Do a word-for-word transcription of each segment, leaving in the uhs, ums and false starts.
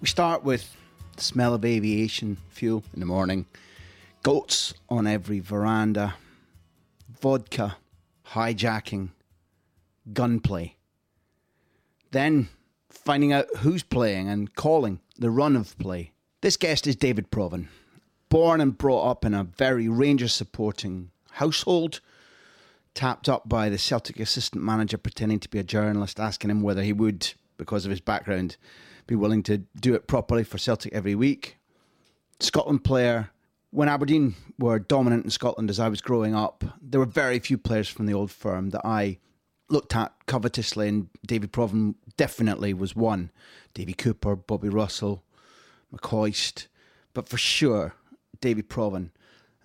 We start with the smell of aviation fuel in the morning, goats on every veranda, vodka, hijacking, gunplay. Then finding out who's playing and calling the run of play. This guest is David Provan. Born and brought up in a very Rangers supporting household, tapped up by the Celtic assistant manager pretending to be a journalist, asking him whether he would, because of his background, be willing to do it properly for Celtic every week. Scotland player. When Aberdeen were dominant in Scotland as I was growing up, there were very few players from the old firm that I looked at covetously, and David Provan definitely was one. Davy Cooper, Bobby Russell, McCoist, but for sure, Davy Provan,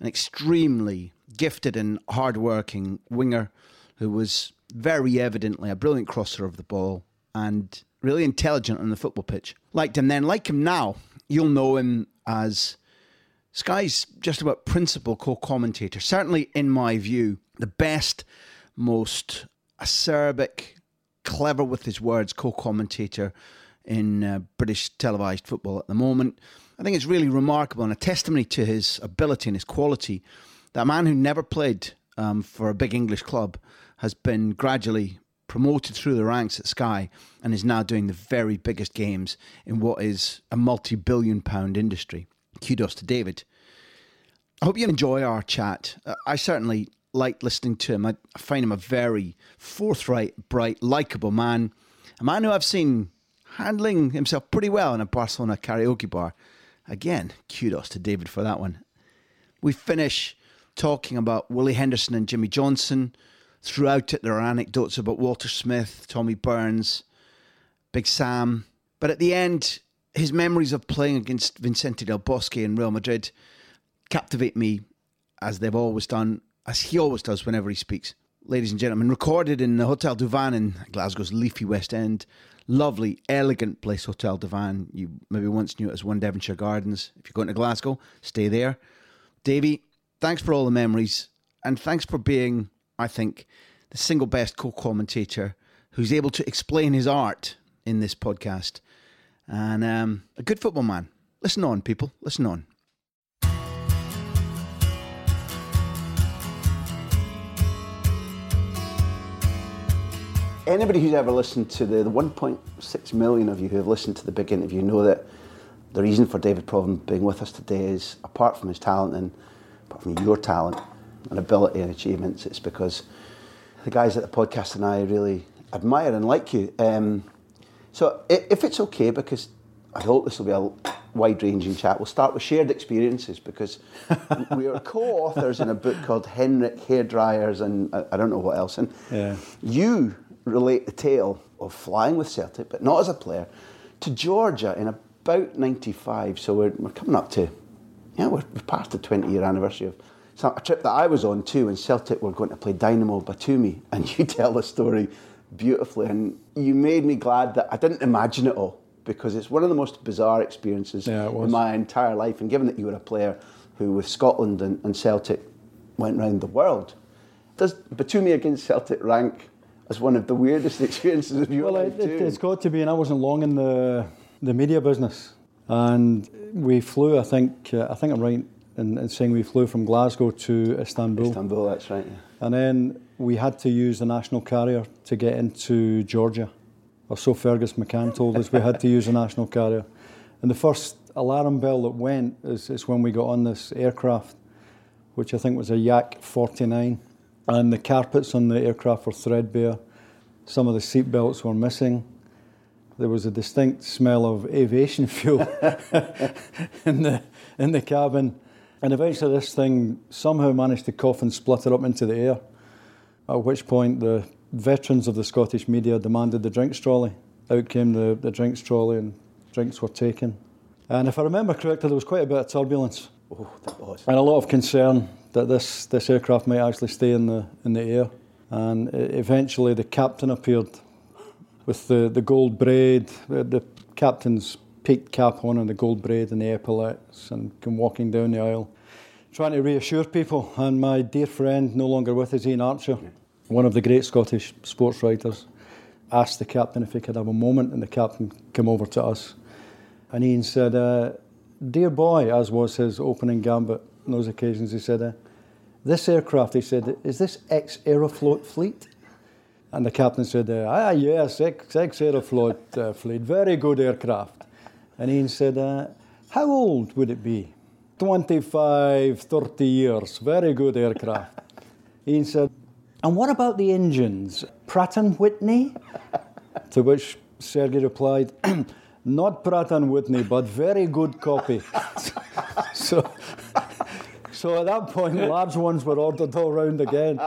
an extremely gifted and hard-working winger who was very evidently a brilliant crosser of the ball and really intelligent on the football pitch. Liked him then, like him now. You'll know him as Sky's just about principal co-commentator. Certainly, in my view, the best, most acerbic, clever with his words co-commentator in uh, British televised football at the moment. I think it's really remarkable and a testimony to his ability and his quality that a man who never played um, for a big English club has been gradually promoted through the ranks at Sky and is now doing the very biggest games in what is a multi-billion pound industry. Kudos to David. I hope you enjoy our chat. Uh, I certainly like listening to him. I, I find him a very forthright, bright, likeable man. A man who I've seen handling himself pretty well in a Barcelona karaoke bar. Again, kudos to David for that one. We finish talking about Willie Henderson and Jimmy Johnson. Throughout it, there are anecdotes about Walter Smith, Tommy Burns, Big Sam. But at the end, his memories of playing against Vicente Del Bosque in Real Madrid captivate me, as they've always done, as he always does whenever he speaks. Ladies and gentlemen, recorded in the Hotel Duvan in Glasgow's leafy West End. Lovely, elegant place, Hotel Duvan. You maybe once knew it as One Devonshire Gardens. If you're going to Glasgow, stay there. Davey, thanks for all the memories, and thanks for being, I think, the single best co-commentator who's able to explain his art in this podcast. And um, a good football man. Listen on, people. Listen on. Anybody who's ever listened to the, the one point six million of you who have listened to the big interview know that the reason for David Provan being with us today is, apart from his talent and apart from your talent and ability and achievements, it's because the guys at the podcast and I really admire and like you. Um, So if it's okay, because I hope this will be a wide-ranging chat, we'll start with shared experiences, because we are co-authors in a book called Henrik Hairdryers and I don't know what else. And yeah. You relate the tale of flying with Celtic, but not as a player, to Georgia in about ninety-five. So we're, we're coming up to, yeah, we're past the twenty-year anniversary of some, a trip that I was on too, when Celtic were going to play Dynamo Batumi, and you tell the story beautifully, and you made me glad that I didn't imagine it all, because it's one of the most bizarre experiences yeah, in my entire life. And given that you were a player who with Scotland and, and Celtic went round the world, does Batumi against Celtic rank as one of the weirdest experiences of your well, life? Well, it, it's got to be, and I wasn't long in the the media business, and we flew, I think uh, I think I'm right in, in saying we flew from Glasgow to Istanbul. Istanbul, that's right. Yeah. And then we had to use the national carrier to get into Georgia, or so Fergus McCann told us. We had to use the national carrier. And the first alarm bell that went is, is when we got on this aircraft, which I think was a Yak forty-nine. And the carpets on the aircraft were threadbare. Some of the seat belts were missing. There was a distinct smell of aviation fuel in the in the cabin. And eventually this thing somehow managed to cough and splutter up into the air, at which point the veterans of the Scottish media demanded the drinks trolley. Out came the, the drinks trolley and drinks were taken. And if I remember correctly, there was quite a bit of turbulence. Oh, that was. And a lot of concern that this, this aircraft might actually stay in the in the air. And eventually the captain appeared with the, the gold braid, the, the captain's peaked cap on and the gold braid and the epaulets, and came walking down the aisle, trying to reassure people. And my dear friend, no longer with us, Ian Archer, one of the great Scottish sports writers, asked the captain if he could have a moment, and the captain came over to us and Ian said, uh, dear boy, as was his opening gambit on those occasions, he said, uh, this aircraft, he said, is this ex-Aeroflot fleet? And the captain said, uh, ah, yes, ex-Aeroflot uh, fleet, very good aircraft. And Ian said, uh, how old would it be? twenty-five, thirty years, very good aircraft. Ian said, and what about the engines? Pratt and Whitney? To which Sergei replied, not Pratt and Whitney, but very good copy. so, so at that point, large ones were ordered all round again.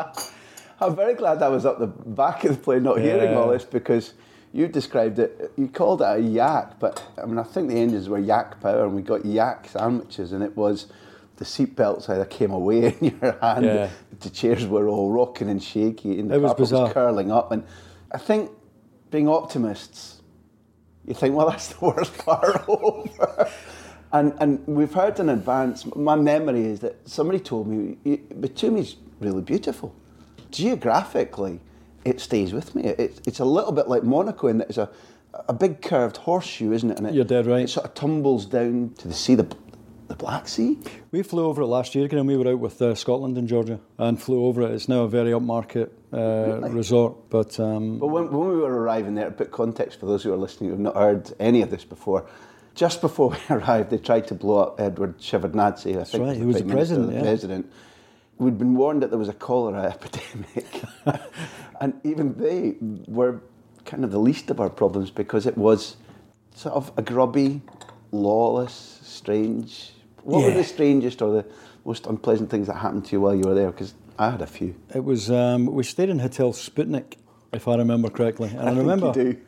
I'm very glad I was up the back of the plane not yeah. hearing all this, because you described it, you called it a yak, but I mean, I think the engines were yak power, and we got yak sandwiches, and it was the seatbelts either came away in your hand, yeah. the chairs were all rocking and shaky, and the carpet was, was curling up. And I think, being optimists, you think, well, that's the worst part over. and and we've heard in advance, my memory is that somebody told me, Bitumi's really beautiful. Geographically, it stays with me. It, it's a little bit like Monaco in that it's a, a big curved horseshoe, isn't it? And it, you're dead right. It sort of tumbles down to the sea, the, the Black Sea. We flew over it last year, and we were out with uh, Scotland and Georgia and flew over it. It's now a very upmarket uh, really? resort. But um, but when, when we were arriving there, to put context for those who are listening who have not heard any of this before, just before we arrived, they tried to blow up Edward Shevardnadze. I That's think right, he was the president. Yeah. president. We'd been warned that there was a cholera epidemic. And even they were kind of the least of our problems, because it was sort of a grubby, lawless, strange... What yeah. were the strangest or the most unpleasant things that happened to you while you were there? Because I had a few. It was... Um, we stayed in Hotel Sputnik, if I remember correctly. And I, I remember, think you do.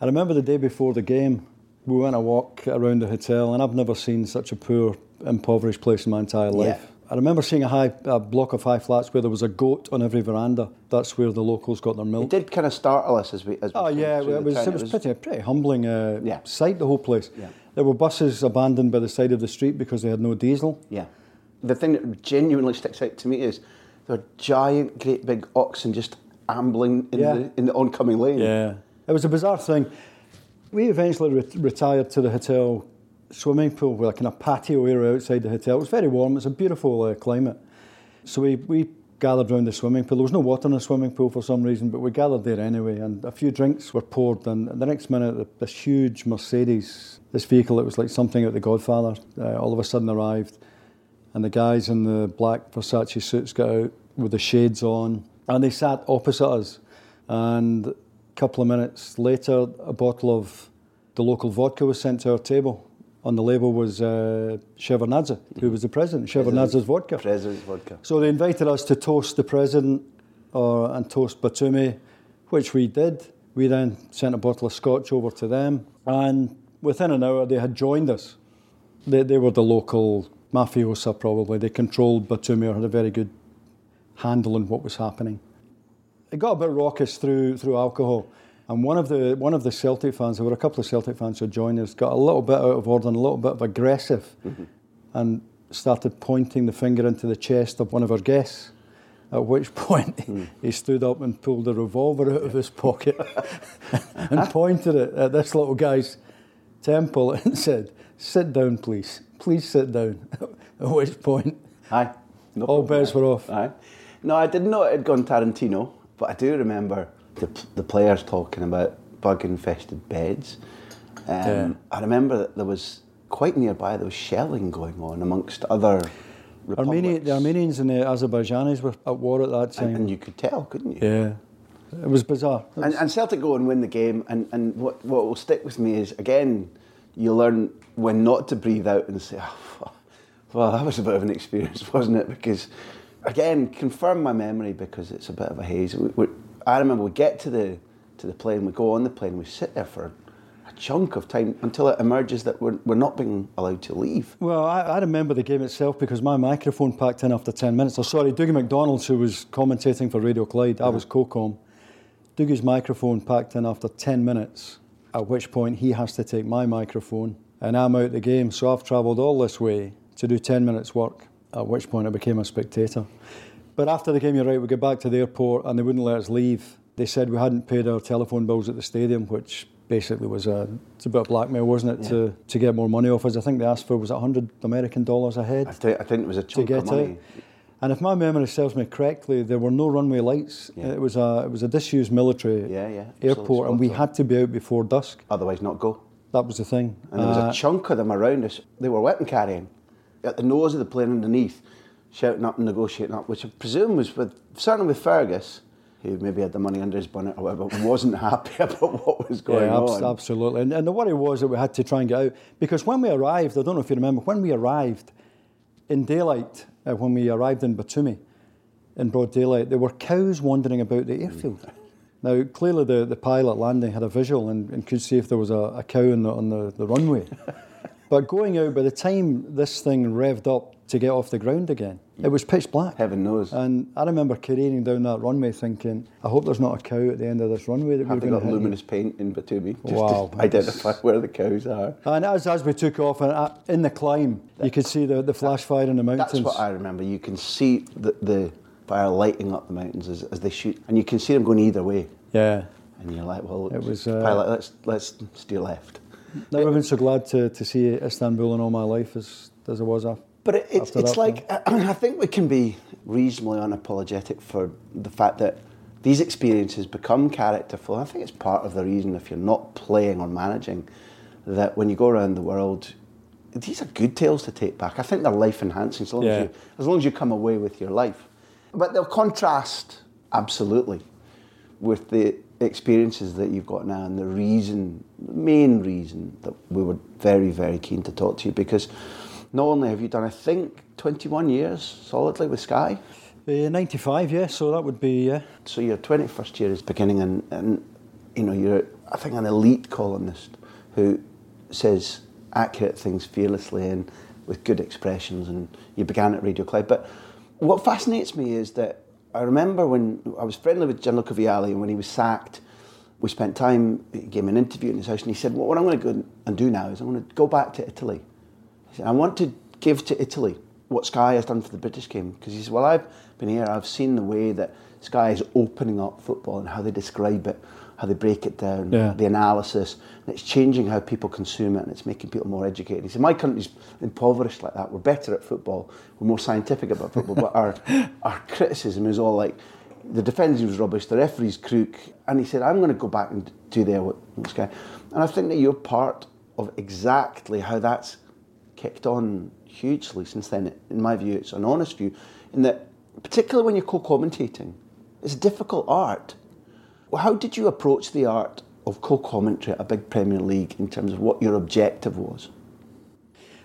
I remember the day before the game, we went a walk around the hotel, and I've never seen such a poor, impoverished place in my entire life. Yeah. I remember seeing a, high, a block of high flats where there was a goat on every veranda. That's where the locals got their milk. It did kind of startle us as we... As we oh, yeah, it was, it was it pretty was... pretty humbling uh, yeah. sight, the whole place. Yeah. There were buses abandoned by the side of the street because they had no diesel. Yeah. The thing that genuinely sticks out to me is there were giant, great big oxen just ambling in, yeah. the, in the oncoming lane. Yeah. It was a bizarre thing. We eventually re- retired to the hotel swimming pool with a kind of patio area outside the hotel. It was very warm. It's a beautiful uh, climate. So we, we gathered round the swimming pool. There was no water in the swimming pool for some reason, but we gathered there anyway, and a few drinks were poured, and the next minute, this huge Mercedes, this vehicle that was like something out of The Godfather, uh, all of a sudden arrived, and the guys in the black Versace suits got out with the shades on, and they sat opposite us. And a couple of minutes later, a bottle of the local vodka was sent to our table. On the label was uh, Shevardnadze, who was the president. Shevardnadze's vodka. President's vodka. So they invited us to toast the president uh, and toast Batumi, which we did. We then sent a bottle of scotch over to them, and within an hour they had joined us. They, they were the local mafiosa, probably. They controlled Batumi or had a very good handle on what was happening. It got a bit raucous through through alcohol. And one of the one of the Celtic fans, there were a couple of Celtic fans who joined us, got a little bit out of order and a little bit of aggressive, mm-hmm. and started pointing the finger into the chest of one of our guests, at which point mm. he stood up and pulled a revolver out of his pocket and pointed it at this little guy's temple and said, sit down, please. Please sit down. At which point, Aye. No all bets were off. Aye. No, I didn't know it had gone Tarantino, but I do remember... The, the players talking about bug-infested beds. Um, yeah. I remember that there was, quite nearby, there was shelling going on amongst other republics. Armenia, the Armenians and the Azerbaijanis were at war at that time. And, and you could tell, couldn't you? Yeah. It was bizarre. It was... And, and Celtic go and win the game, and, and what, what will stick with me is, again, you learn when not to breathe out and say, oh, well, that was a bit of an experience, wasn't it? Because, again, confirm my memory, because it's a bit of a haze. We, we, I remember we get to the to the plane, we go on the plane, we sit there for a chunk of time until it emerges that we're, we're not being allowed to leave. Well, I, I remember the game itself because my microphone packed in after ten minutes. Oh, sorry, Dougie McDonald's, who was commentating for Radio Clyde, yeah. I was co-com. Dougie's microphone packed in after ten minutes, at which point he has to take my microphone, and I'm out the game, so I've travelled all this way to do ten minutes work, at which point I became a spectator. But after the game, you're right, we got back to the airport and they wouldn't let us leave. They said we hadn't paid our telephone bills at the stadium, which basically was a, it's a bit of blackmail, wasn't it, yeah. to, to get more money off us. I think they asked for, was it one hundred American dollars a head? I, th- I think it was a chunk of money. It. And if my memory serves me correctly, there were no runway lights. Yeah. It was a it was a disused military yeah, yeah, airport, and we had to be out before dusk. Otherwise not go. That was the thing. And there was uh, a chunk of them around us. They were weapon carrying at the nose of the plane underneath, shouting up and negotiating up, which I presume was with, certainly with Fergus, who maybe had the money under his bonnet or whatever, wasn't happy about what was going yeah, abs- on. Absolutely. And, and the worry was that we had to try and get out. Because when we arrived, I don't know if you remember, when we arrived in daylight, uh, when we arrived in Batumi, in broad daylight, there were cows wandering about the airfield. Mm. Now, clearly the, the pilot landing had a visual and, and could see if there was a, a cow on the, on the, the runway. But going out, by the time this thing revved up to get off the ground again, it was pitch black. Heaven knows. And I remember careening down that runway thinking, I hope there's not a cow at the end of this runway that we're going to hit. Have they got luminous paint in Batumi just wow, to identify where the cows are? And as as we took off and in the climb, you could see the, the flash fire in the mountains. That's what I remember. You can see the, the fire lighting up the mountains as, as they shoot. And you can see them going either way. Yeah. And you're like, well, it was, uh, pilot, let's, let's steer left. Never been so glad to, to see Istanbul in all my life as, as I was after. But it, it's, it's like, I mean, I think we can be reasonably unapologetic for the fact that these experiences become characterful. I think it's part of the reason, if you're not playing or managing, that when you go around the world, these are good tales to take back. I think they're life-enhancing, so long yeah. as, you, as long as you come away with your life. But they'll contrast, absolutely, with the experiences that you've got now, and the reason, the main reason that we were very, very keen to talk to you, because not only have you done, I think, twenty-one years solidly with Sky? Uh, ninety-five, yeah, so that would be, yeah. So your twenty-first year is beginning, and, and you know, you're, I think, an elite columnist who says accurate things fearlessly and with good expressions, and you began at Radio Clyde. But what fascinates me is that I remember when I was friendly with Gianluca Vialli, and when he was sacked, we spent time, he gave me an interview in his house, and he said, well, what I'm going to go and do now is I'm going to go back to Italy. I want to give to Italy what Sky has done for the British game, because he says, well, I've been here, I've seen the way that Sky is opening up football and how they describe it, how they break it down, yeah. the analysis, and it's changing how people consume it, and it's making people more educated. He said, my country's impoverished like that, we're better at football, we're more scientific about football, but our our criticism is all like, the defending was rubbish, the referee's crook, and he said, I'm going to go back and do there what Sky. And I think that you're part of exactly how that's kicked on hugely since then. In my view, it's an honest view, in that particularly when you're co-commentating, it's a difficult art. Well, how did you approach the art of co-commentary at a big Premier League in terms of what your objective was?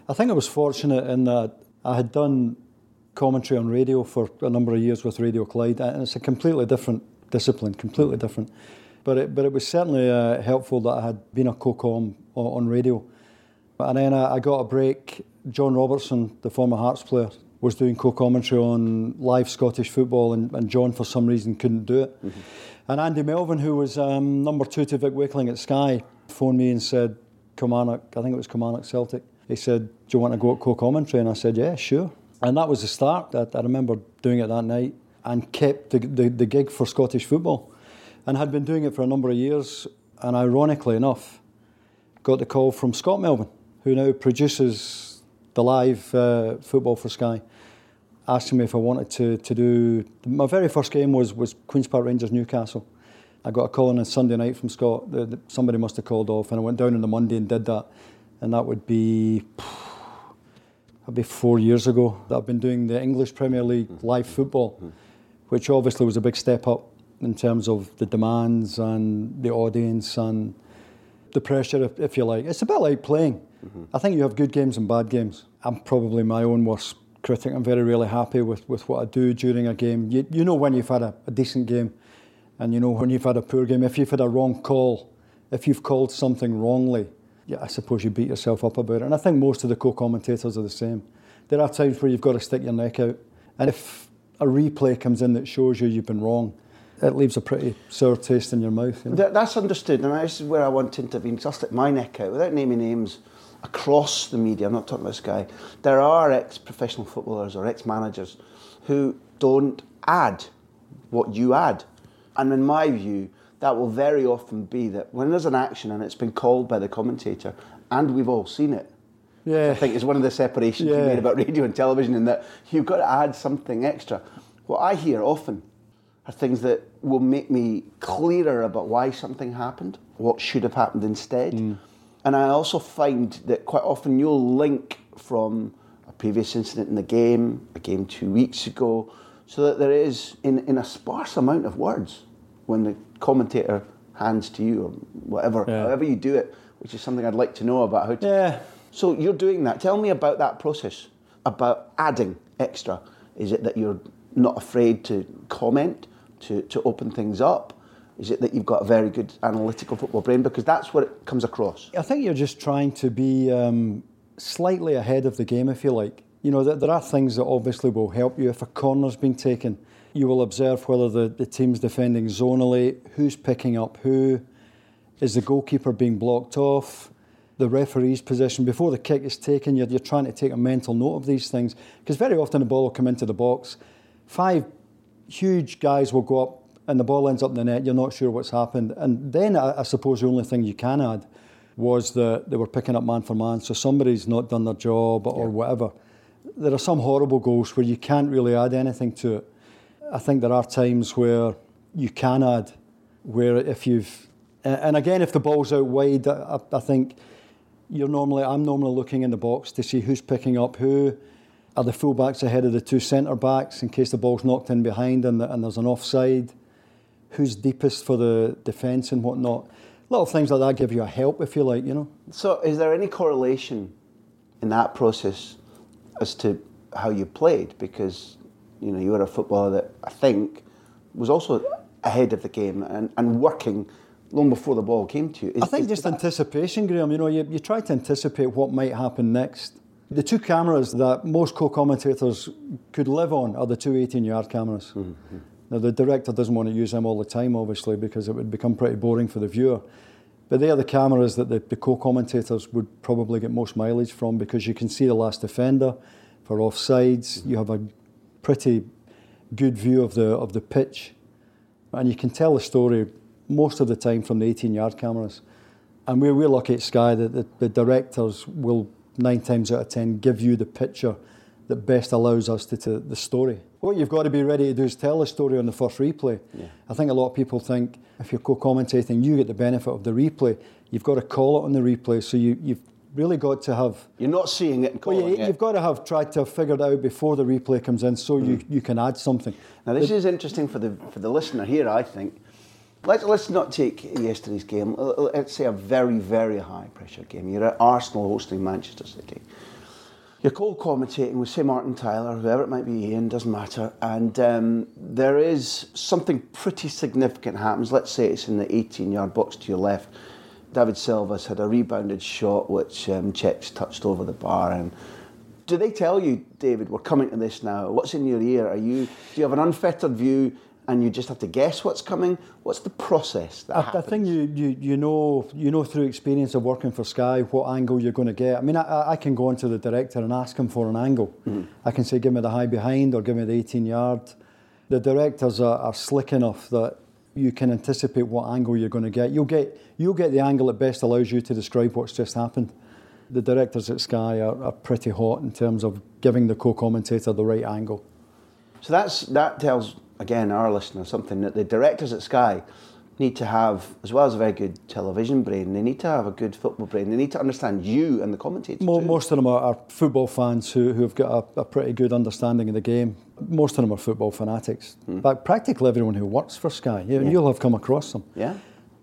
I think I was fortunate in that I had done commentary on radio for a number of years with Radio Clyde, and it's a completely different discipline, completely different. But it, but it was certainly uh, helpful that I had been a co-com on, on radio. And then I got a break. John Robertson, the former Hearts player, was doing co-commentary on live Scottish football, and, and John, for some reason, couldn't do it. Mm-hmm. And Andy Melvin, who was um, number two to Vic Wakeling at Sky, phoned me and said, Kilmarnock, I think it was Kilmarnock Celtic, he said, do you want to go at co-commentary? And I said, yeah, sure. And that was the start. I, I remember doing it that night, and kept the, the, the gig for Scottish football, and had been doing it for a number of years, and ironically enough, got the call from Scott Melvin, who now produces the live uh, football for Sky, asking me if I wanted to, to do... My very first game was, was Queen's Park Rangers Newcastle. I got a call on a Sunday night from Scott. The, the, somebody must have called off, and I went down on the Monday and did that. And that would be... That'd be four years ago that I've been doing the English Premier League live football, which obviously was a big step up in terms of the demands and the audience and the pressure, if, if you like. It's a bit like playing. Mm-hmm. I think you have good games and bad games. I'm probably my own worst critic. I'm very rarely happy with, with what I do during a game. You, you know when you've had a, a decent game, and you know when you've had a poor game. If you've had a wrong call, if you've called something wrongly, yeah, I suppose you beat yourself up about it. And I think most of the co-commentators are the same. There are times where you've got to stick your neck out. And if a replay comes in that shows you you've been wrong, it leaves a pretty sour taste in your mouth. You know? Th- that's understood. And this is where I want to intervene, because I'll stick my neck out without naming names. Across the media, I'm not talking about Sky, there are ex-professional footballers or ex-managers who don't add what you add. And in my view, that will very often be that when there's an action and it's been called by the commentator, and we've all seen it. Yeah. I think it's one of the separations yeah. you made about radio and television, in that you've got to add something extra. What I hear often are things that will make me clearer about why something happened, what should have happened instead. Mm. And I also find that quite often you'll link from a previous incident in the game, a game two weeks ago, so that there is, in, in a sparse amount of words, when the commentator hands to you or whatever, yeah. however you do it, which is something I'd like to know about. How to yeah. So you're doing that. Tell me about that process, about adding extra. Is it that you're not afraid to comment, to, to open things up? Is it that you've got a very good analytical football brain? Because that's where it comes across. I think you're just trying to be um, slightly ahead of the game, if you like. You know, there are things that obviously will help you. If a corner's been taken, you will observe whether the, the team's defending zonally, who's picking up who, is the goalkeeper being blocked off, the referee's position. Before the kick is taken, you're, you're trying to take a mental note of these things, because very often the ball will come into the box. Five huge guys will go up and the ball ends up in the net. You're not sure what's happened. And then I, I suppose the only thing you can add was that they were picking up man for man, so somebody's not done their job or yeah. whatever. There are some horrible goals where you can't really add anything to it. I think there are times where you can add, where if you've... And again, if the ball's out wide, I, I think you're normally... I'm normally looking in the box to see who's picking up who. Are the full-backs ahead of the two centre-backs in case the ball's knocked in behind and, the, and there's an offside? Who's deepest for the defence and whatnot? Little things like that give you a help, if you like, you know. So is there any correlation in that process as to how you played? Because, you know, you were a footballer that I think was also ahead of the game and, and working long before the ball came to you. Is, I think is, just is anticipation, Graham. You know, you, you try to anticipate what might happen next. The two cameras that most co-commentators could live on are the two eighteen-yard cameras. Mm-hmm. Now, the director doesn't want to use them all the time, obviously, because it would become pretty boring for the viewer. But they are the cameras that the, the co-commentators would probably get most mileage from, because you can see the last defender for offsides. Mm-hmm. You have a pretty good view of the of the pitch. And you can tell the story most of the time from the eighteen-yard cameras. And we're, we're lucky at Sky that the, the directors will, nine times out of ten, give you the picture that best allows us to tell the story. What you've got to be ready to do is tell the story on the first replay. Yeah. I think a lot of people think if you're co-commentating, you get the benefit of the replay. You've got to call it on the replay, so you, you've really got to have... You're not seeing it and calling well, you, it. You've got to have tried to have figured out before the replay comes in, so mm. you, you can add something. Now, this the, is interesting for the for the listener here, I think. Let's, let's not take yesterday's game. Let's say a very, very high-pressure game. You're at Arsenal hosting Manchester City. You're co-commentating with, say, Martin Tyler, whoever it might be, Ian, doesn't matter, and um, there is something pretty significant happens. Let's say it's in the eighteen-yard box to your left. David Silva's had a rebounded shot which um, Czech's touched over the bar. And do they tell you, David, we're coming to this now? What's in your ear? Are you? Do you have an unfettered view and you just have to guess what's coming? What's the process that I, happens? I think you, you you know you know through experience of working for Sky what angle you're going to get. I mean, I, I can go on to the director and ask him for an angle. Mm. I can say, give me the high behind or give me the eighteen-yard. The directors are, are slick enough that you can anticipate what angle you're going to get. You'll get you'll get the angle that best allows you to describe what's just happened. The directors at Sky are, are pretty hot in terms of giving the co-commentator the right angle. So that's that tells... again, our listeners, something that the directors at Sky need to have, as well as a very good television brain, they need to have a good football brain. They need to understand you and the commentators. Most, most of them are, are football fans who who have got a, a pretty good understanding of the game. Most of them are football fanatics. Mm. But practically everyone who works for Sky, you, yeah. you'll have come across them. Yeah,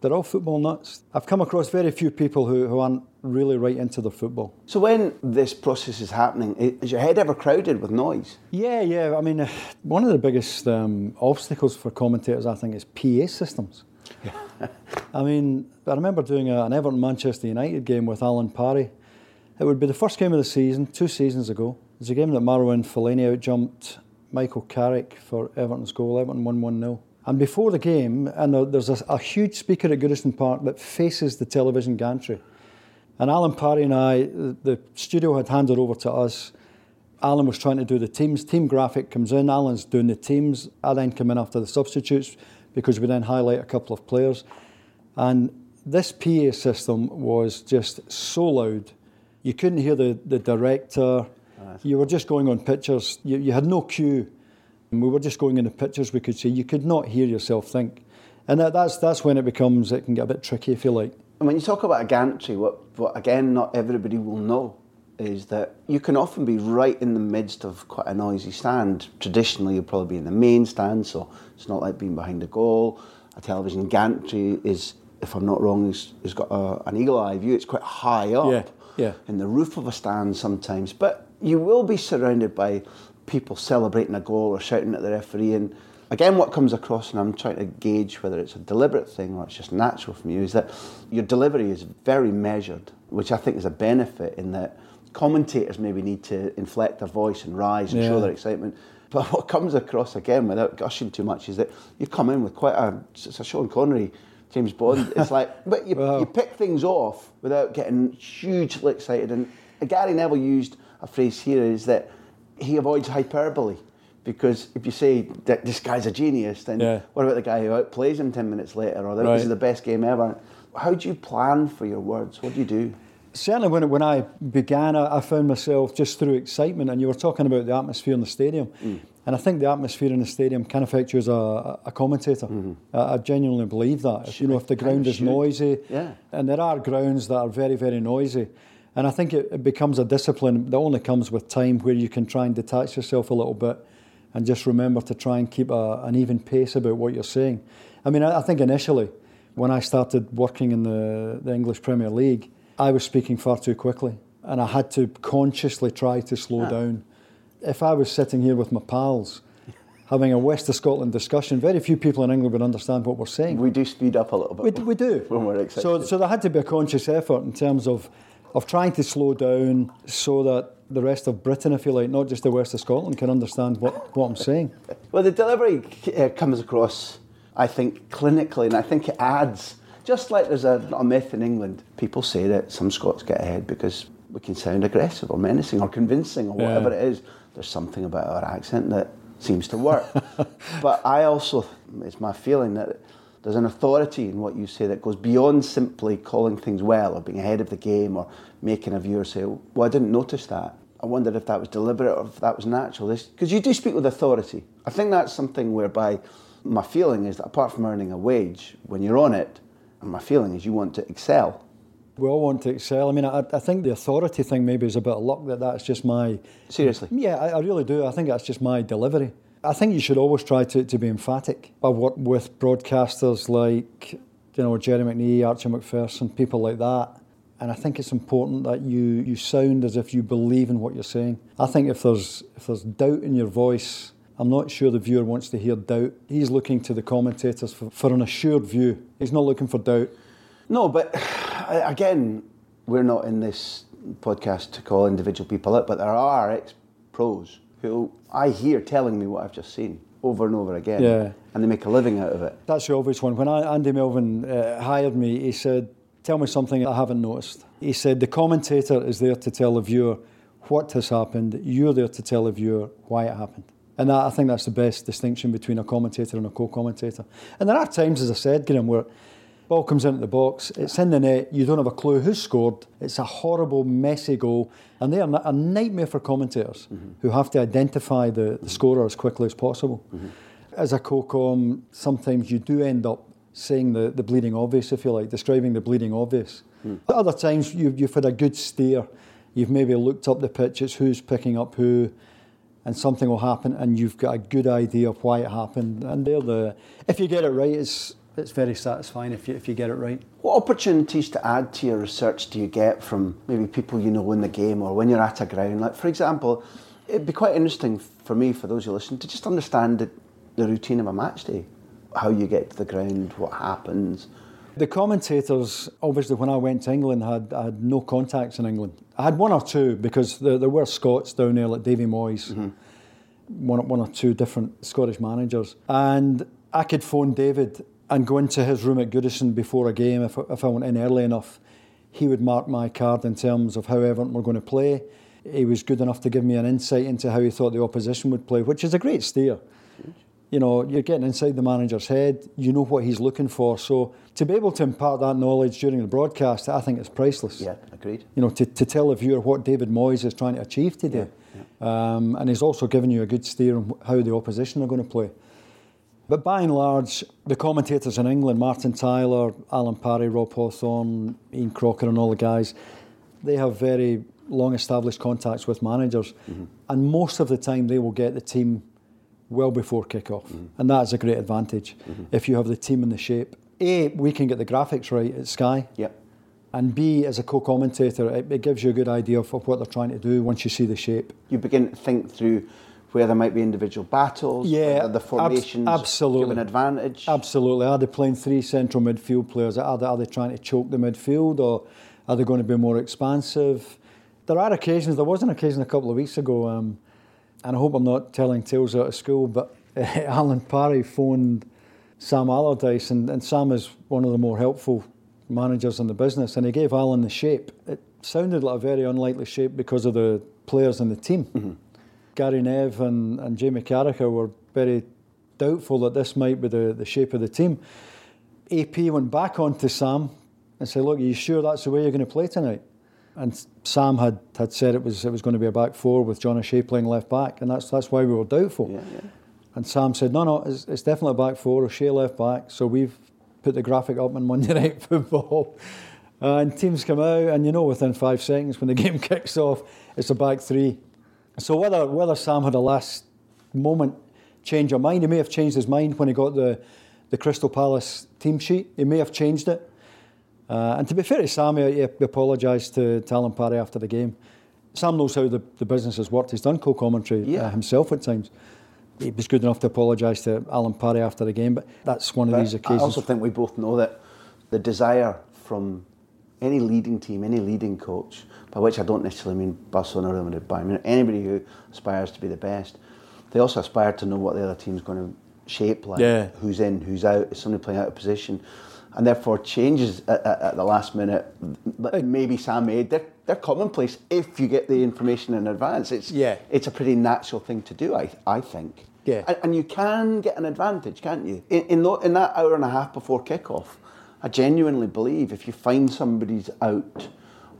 they're all football nuts. I've come across very few people who, who aren't really right into their football. So when this process is happening, is your head ever crowded with noise? Yeah, yeah. I mean, one of the biggest um, obstacles for commentators, I think, is P A systems. I mean, I remember doing a, an Everton-Manchester United game with Alan Parry. It would be the first game of the season, two seasons ago. It was a game that Marwan Fellaini outjumped Michael Carrick for Everton's goal. Everton won one nil. And before the game, and there's a, a huge speaker at Goodison Park that faces the television gantry. And Alan Parry and I, the, the studio had handed over to us. Alan was trying to do the teams. Team graphic comes in. Alan's doing the teams. I then come in after the substitutes, because we then highlight a couple of players. And this P A system was just so loud. You couldn't hear the, the director. Nice. You were just going on pictures. You, you had no cue. And we were just going in the pictures we could see. You could not hear yourself think. And that, that's that's when it becomes, it can get a bit tricky, if you like. And when you talk about a gantry, what, what again not everybody will know is that you can often be right in the midst of quite a noisy stand. Traditionally, you'll probably be in the main stand, so it's not like being behind a goal. A television gantry is, if I'm not wrong, is, is got a, an eagle-eye view. It's quite high up yeah, yeah. in the roof of a stand sometimes. But you will be surrounded by people celebrating a goal or shouting at the referee. And again, what comes across, and I'm trying to gauge whether it's a deliberate thing or it's just natural from you, is that your delivery is very measured, which I think is a benefit in that commentators maybe need to inflect their voice and rise and yeah. show their excitement. But what comes across, again, without gushing too much, is that you come in with quite a... It's a Sean Connery, James Bond. It's like... But you, wow. you pick things off without getting hugely excited. And Gary Neville used a phrase here is that he avoids hyperbole. Because if you say that this guy's a genius, then yeah. what about the guy who outplays him ten minutes later? Or right. this is the best game ever. How do you plan for your words? What do you do? Certainly when when I began, I found myself just through excitement, and you were talking about the atmosphere in the stadium. Mm. And I think the atmosphere in the stadium can affect you as a, a commentator. Mm-hmm. I, I genuinely believe that. If, you know, if the ground is noisy, yeah. and there are grounds that are very, very noisy, and I think it, it becomes a discipline that only comes with time, where you can try and detach yourself a little bit and just remember to try and keep a, an even pace about what you're saying. I mean, I, I think initially, when I started working in the, the English Premier League, I was speaking far too quickly, and I had to consciously try to slow ah. down. If I was sitting here with my pals, having a West of Scotland discussion, very few people in England would understand what we're saying. We do speed up a little bit. We, when, we do. When we're excited. So, so there had to be a conscious effort in terms of, of trying to slow down so that the rest of Britain, if you like, not just the West of Scotland, can understand what, what I'm saying. Well, the delivery uh, comes across, I think, clinically, and I think it adds... Just like there's a, a myth in England, people say that some Scots get ahead because we can sound aggressive or menacing or convincing or whatever yeah. it is. There's something about our accent that seems to work. But I also, it's my feeling that there's an authority in what you say that goes beyond simply calling things well or being ahead of the game or making a viewer say, well, I didn't notice that. I wondered if that was deliberate or if that was natural. Because you do speak with authority. I think that's something whereby my feeling is that apart from earning a wage, when you're on it, and my feeling is you want to excel. We all want to excel. I mean, I, I think the authority thing maybe is a bit of luck that that's just my... Seriously? Yeah, I, I really do. I think that's just my delivery. I think you should always try to, to be emphatic. I work with broadcasters like, you know, Jerry McNee, Archie McPherson, people like that. And I think it's important that you, you sound as if you believe in what you're saying. I think if there's if there's doubt in your voice, I'm not sure the viewer wants to hear doubt. He's looking to the commentators for, for an assured view. He's not looking for doubt. No, but again, we're not in this podcast to call individual people out, but there are ex-pros who I hear telling me what I've just seen over and over again, yeah. and they make a living out of it. That's the obvious one. When I, Andy Melvin uh, hired me, he said, tell me something I haven't noticed. He said, the commentator is there to tell the viewer what has happened. You're there to tell the viewer why it happened. And that, I think that's the best distinction between a commentator and a co-commentator. And there are times, as I said, Graham, where ball comes into the box, it's in the net, you don't have a clue who scored, it's a horrible, messy goal, and they are a nightmare for commentators mm-hmm. who have to identify the, the mm-hmm. scorer as quickly as possible. Mm-hmm. As a co-com, sometimes you do end up saying the, the bleeding obvious, if you like, describing the bleeding obvious. Mm. But other times, you've, you've had a good steer, you've maybe looked up the pitch, it's who's picking up who, and something will happen, and you've got a good idea of why it happened. And they're the if you get it right, it's it's very satisfying if you if you get it right. What opportunities to add to your research do you get from maybe people you know in the game or when you're at a ground? Like for example, it'd be quite interesting for me, for those who listen, to just understand the, the routine of a match day, how you get to the ground, what happens. The commentators, obviously, when I went to England, had I had no contacts in England. I had one or two because there, there were Scots down there, like Davy Moyes, mm-hmm. one, one or two different Scottish managers. And I could phone David and go into his room at Goodison before a game if, if I went in early enough. He would mark my card in terms of how Everton were going to play. He was good enough to give me an insight into how he thought the opposition would play, which is a great steer. you know, you're getting inside the manager's head, you know what he's looking for. So to be able to impart that knowledge during the broadcast, I think it's priceless. Yeah, agreed. You know, to, to tell the viewer what David Moyes is trying to achieve today. Yeah, yeah. Um, and he's also given you a good steer on how the opposition are going to play. But by and large, the commentators in England, Martin Tyler, Alan Parry, Rob Hawthorne, Ian Crocker and all the guys, they have very long-established contacts with managers. Mm-hmm. And most of the time they will get the team well before kick-off. Mm-hmm. And that's a great advantage mm-hmm. if you have the team in the shape. A, we can get the graphics right at Sky. Yep. And B, as a co-commentator, it, it gives you a good idea of what they're trying to do once you see the shape. You begin to think through where there might be individual battles, yeah, whether the formations ab- give an advantage. Absolutely. Are they playing three central midfield players? Are they, are they trying to choke the midfield, or are they going to be more expansive? There are occasions, there was an occasion a couple of weeks ago, um, and I hope I'm not telling tales out of school, but uh, Alan Parry phoned Sam Allardyce, and, and Sam is one of the more helpful managers in the business, and he gave Alan the shape. It sounded like a very unlikely shape because of the players in the team. Mm-hmm. Gary Neville and, and Jamie Carragher were very doubtful that this might be the, the shape of the team. A P went back on to Sam and said, look, are you sure that's the way you're going to play tonight? And Sam had, had said it was it was going to be a back four with John O'Shea playing left back, and that's that's why we were doubtful. Yeah, yeah. And Sam said, no, no, it's, it's definitely a back four, O'Shea left back, so we've put the graphic up on Monday Night Football. Uh, and teams come out, and you know within five seconds when the game kicks off, it's a back three. So whether whether Sam had a last moment change of mind, he may have changed his mind when he got the, the Crystal Palace team sheet. He may have changed it. Uh, and to be fair to Sam, he, he apologised to, to Alan Parry after the game. Sam knows how the, the business has worked. He's done co-commentary yeah. uh, himself at times. He was good enough to apologise to Alan Parry after the game, but that's one but of these occasions. I also think we both know that the desire from any leading team, any leading coach, by which I don't necessarily mean Barcelona or Real Madrid, I mean anybody who aspires to be the best, they also aspire to know what the other team's going to shape like, yeah. who's in, who's out, is somebody playing out of position, and therefore changes at, at, at the last minute that maybe Sam made, they're, they're commonplace if you get the information in advance. It's yeah. it's a pretty natural thing to do, I I think. Yeah. And, and you can get an advantage, can't you? In, in, the, in that hour and a half before kickoff, I genuinely believe if you find somebody's out,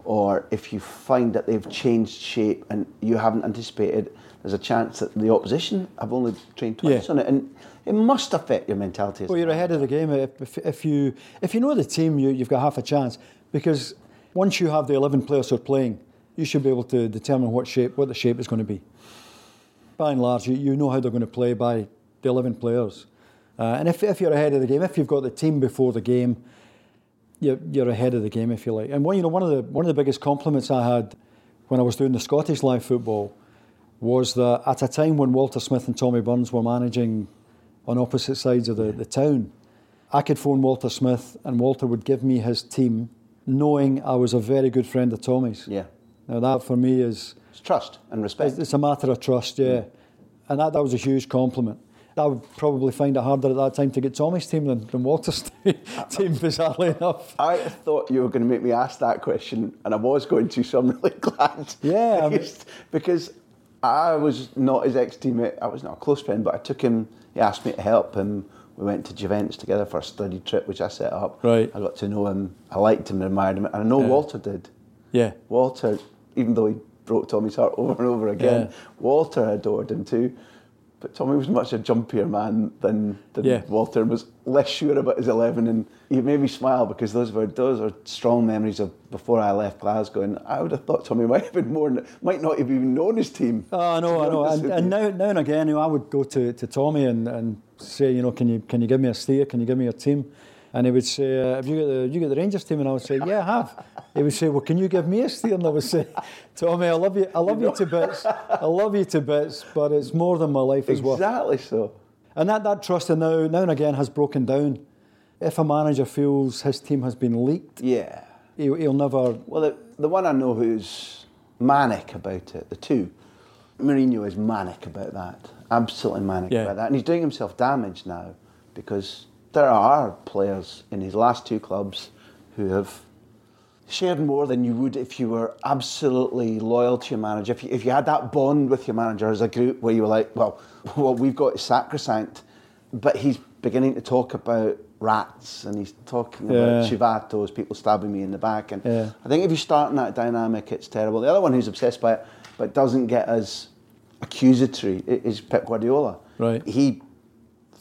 or if you find that they've changed shape and you haven't anticipated, there's a chance that the opposition have only trained twice yeah. on it, and it must affect your mentality. Well, you're ahead of the game. If, if you if you know the team, you, you've got half a chance, because once you have the eleven players who are playing, you should be able to determine what shape, what the shape is going to be. By and large, you, you know how they're going to play by the eleven players. Uh, and if if you're ahead of the game, if you've got the team before the game, you're, you're ahead of the game, if you like. And one, you know, one of the one of the biggest compliments I had when I was doing the Scottish live football was that at a time when Walter Smith and Tommy Burns were managing on opposite sides of the, the town, I could phone Walter Smith, and Walter would give me his team, knowing I was a very good friend of Tommy's. Yeah. Now that for me is it's trust and respect. It's, it's a matter of trust, yeah, yeah. and that, that was a huge compliment. I would probably find it harder at that time to get Tommy's team than, than Walter's team, bizarrely enough. I thought you were going to make me ask that question, and I was going to, so I'm really glad. Yeah. I mean, because I was not his ex-teammate. I was not a close friend, but I took him. He asked me to help him. We went to Juventus together for a study trip, which I set up. Right. I got to know him. I liked him and admired him. And I know yeah. Walter did. Yeah. Walter, even though he broke Tommy's heart over and over again, yeah. Walter adored him too. But Tommy was much a jumpier man than, than yeah. Walter, was less sure about his eleven, and he made me smile because those were those are strong memories of before I left Glasgow, and I would have thought Tommy might have been more, might not have even known his team. Oh, no, I know, I know, and, and now, now and again, you know, I would go to, to Tommy and, and say, you know, can you can you give me a steer, can you give me a team? And he would say, uh, have you got the you got the Rangers team? And I would say, yeah, I have. He would say, well, can you give me a steer? And I would say, Tommy, I love you, I love you, you know? to bits, I love you to bits, but it's more than my life is worth. Exactly so. And that, that trust now, now and again has broken down. If a manager feels his team has been leaked, yeah, he, he'll never. Well, the, the one I know who's manic about it, the two, Mourinho is manic about that, absolutely manic yeah. about that, and he's doing himself damage now because there are players in his last two clubs who have shared more than you would if you were absolutely loyal to your manager. If you, if you had that bond with your manager as a group where you were like, well, what we've got is sacrosanct, But he's beginning to talk about rats, and he's talking yeah. about chivatos, people stabbing me in the back. And yeah. I think if you're starting that dynamic, it's terrible. The other one who's obsessed by it, but doesn't get as accusatory, is Pep Guardiola. Right. He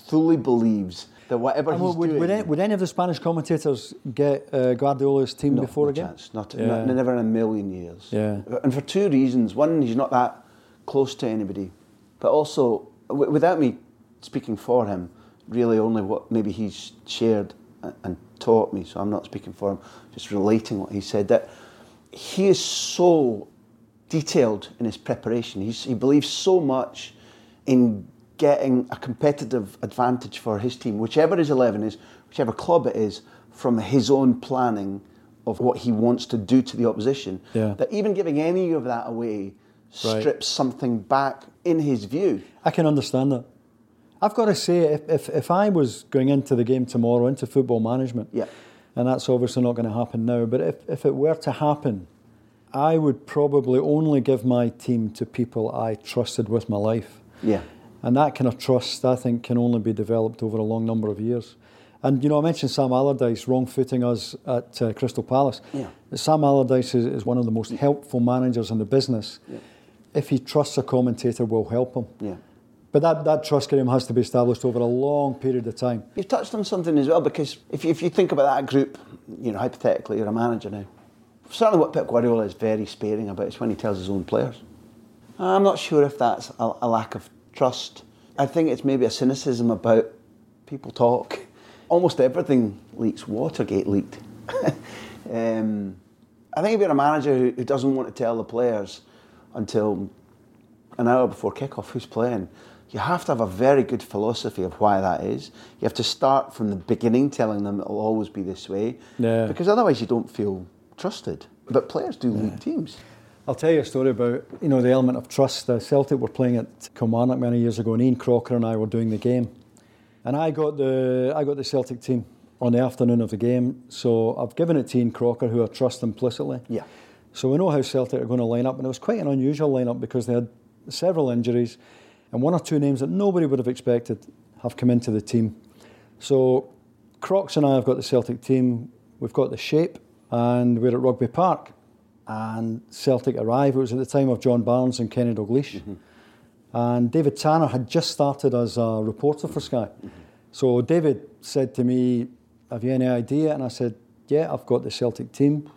fully believes that whatever and he's would, doing... Would any, would any of the Spanish commentators get uh, Guardiola's team no, before no again? Chance. Not, yeah. not never in a million years. Yeah. And for two reasons. One, he's not that close to anybody. But also, w- without me speaking for him, really only what maybe he's shared and taught me, so I'm not speaking for him, just relating what he said, that he is so detailed in his preparation. He's, he believes so much in getting a competitive advantage for his team, whichever his eleven is, whichever club it is, from his own planning of what he wants to do to the opposition, yeah. that even giving any of that away strips right. something back in his view. I can understand that. I've got to say, if, if if I was going into the game tomorrow, into football management, yeah. and that's obviously not going to happen now, but if, if it were to happen, I would probably only give my team to people I trusted with my life. Yeah. And that kind of trust, I think, can only be developed over a long number of years. And, you know, I mentioned Sam Allardyce wrong-footing us at uh, Crystal Palace. Yeah. Sam Allardyce is, is one of the most helpful managers in the business. Yeah. If he trusts a commentator, we'll help him. Yeah. But that, that trust, Graham, has to be established over a long period of time. You've touched on something as well, because if you, if you think about that group, you know, hypothetically, you're a manager now. Certainly what Pep Guardiola is very sparing about is when he tells his own players. I'm not sure if that's a, a lack of trust. I think it's maybe a cynicism about people talk. Almost everything leaks. Watergate leaked. um, I think if you're a manager who, who doesn't want to tell the players until an hour before kickoff who's playing, you have to have a very good philosophy of why that is. You have to start from the beginning telling them it'll always be this way, yeah. because otherwise you don't feel trusted. But players do yeah. lead teams. I'll tell you a story about, you know, the element of trust. Uh, Celtic were playing at Kilmarnock many years ago, and Ian Crocker and I were doing the game. And I got the I got the Celtic team on the afternoon of the game, so I've given it to Ian Crocker, who I trust implicitly. Yeah. So we know how Celtic are going to line up, and it was quite an unusual lineup because they had several injuries, and one or two names that nobody would have expected have come into the team. So Crocs and I have got the Celtic team, we've got the shape, and we're at Rugby Park. And Celtic arrived. It was at the time of John Barnes and Kenny Dalglish. Mm-hmm. And David Tanner had just started as a reporter for Sky. Mm-hmm. So David said to me, have you any idea? And I said, yeah, I've got the Celtic team.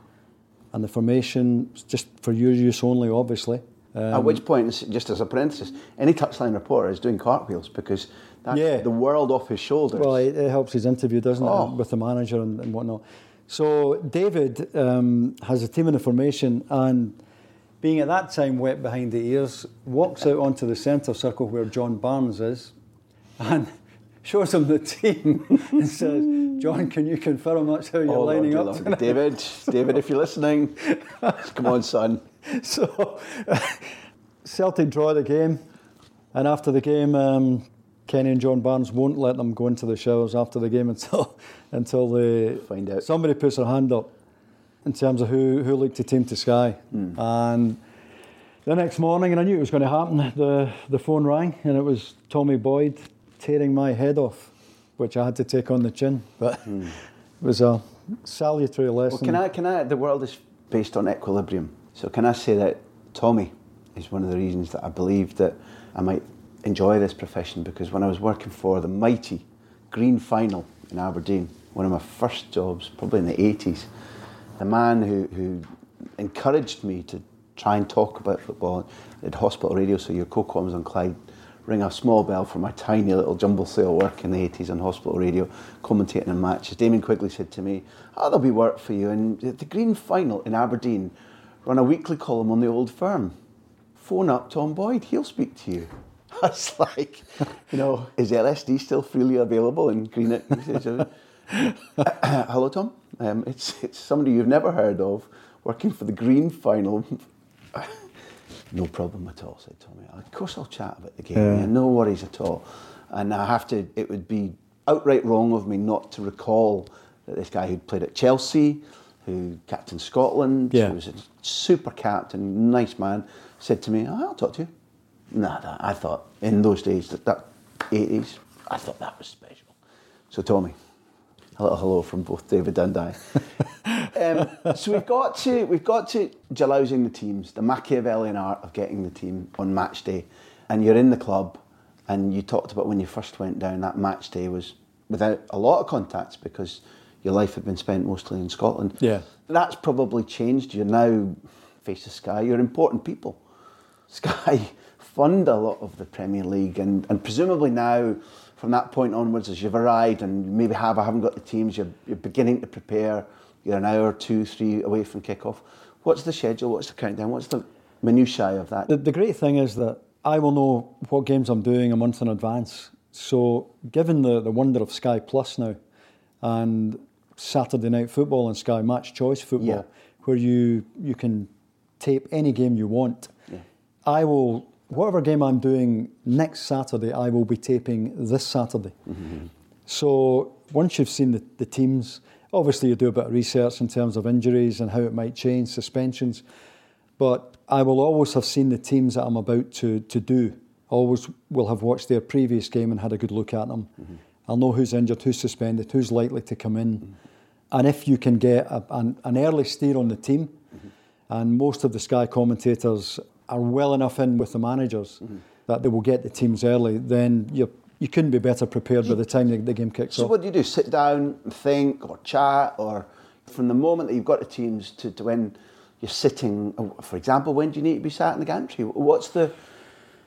And the formation, just for your use only, obviously. Um, At which point, just as a parenthesis, any touchline reporter is doing cartwheels because that's yeah. the world off his shoulders. Well, it, it helps his interview, doesn't oh. it, with the manager and, and whatnot. So David um, has a team in the formation and, being at that time wet behind the ears, walks out onto the centre circle where John Barnes is and shows him the team and says, John, can you confirm that's how you're oh, lining Lord, up? Lord. David, David, if you're listening, come on, son. So Celtic draw the game, and after the game um, Kenny and John Barnes won't let them go into the showers after the game until until they find out. Somebody puts their hand up in terms of who, who leaked the team to Sky. Mm. And the next morning, and I knew it was going to happen, the, the phone rang and it was Tommy Boyd tearing my head off, which I had to take on the chin. But mm. it was a salutary lesson. Well, can I, can I, the world is based on equilibrium. So can I say that Tommy is one of the reasons that I believe that I might enjoy this profession, because when I was working for the mighty Green Final in Aberdeen, one of my first jobs, probably in the eighties, the man who, who encouraged me to try and talk about football at hospital radio, so your co-coms on Clyde ring a small bell for my tiny little jumble sale work in the eighties on hospital radio, commentating on matches. Damien Quigley said to me, oh, there'll be work for you. And the Green Final in Aberdeen, run a weekly column on the Old Firm. Phone up Tom Boyd, he'll speak to you. I was like, you know, is L S D still freely available in Greenock? Hello, Tom. Um, it's it's somebody you've never heard of, working for the Green Final. No problem at all, said Tommy. Of course I'll chat about the game, yeah. no worries at all. And I have to, it would be outright wrong of me not to recall that this guy who'd played at Chelsea, who captained Scotland, yeah. who was a super captain, nice man, said to me, oh, I'll talk to you. Nah, that, I thought, in those days, that, that eighties, I thought that was special. So, Tommy, a little hello from both David and I. um, so we've got to we've got to jalousing the teams, the Machiavellian art of getting the team on match day. And you're in the club, and you talked about when you first went down, that match day was without a lot of contacts because your life had been spent mostly in Scotland. Yeah, that's probably changed. You're now face of Sky. You're important people. Sky fund a lot of the Premier League, and, and presumably now, from that point onwards, as you've arrived and maybe have, I haven't got the teams, you're, you're beginning to prepare, you're an hour, two, three away from kick-off. What's the schedule? What's the countdown? What's the minutiae of that? The, the great thing is that I will know what games I'm doing a month in advance. So given the, the wonder of Sky Plus now and Saturday night football and Sky Match Choice football, yeah, where you, you can tape any game you want, yeah, I will... Whatever game I'm doing next Saturday, I will be taping this Saturday. Mm-hmm. So once you've seen the, the teams, obviously you do a bit of research in terms of injuries and how it might change, suspensions, but I will always have seen the teams that I'm about to, to do. Always will have watched their previous game and had a good look at them. Mm-hmm. I'll know who's injured, who's suspended, who's likely to come in. Mm-hmm. And if you can get a, an, an early steer on the team, mm-hmm, and most of the Sky commentators are well enough in with the managers, mm-hmm, that they will get the teams early, then you you couldn't be better prepared by the time the, the game kicks so off. So what do you do? Sit down and think or chat, or from the moment that you've got the teams to, to when you're sitting, for example, when do you need to be sat in the gantry? What's the,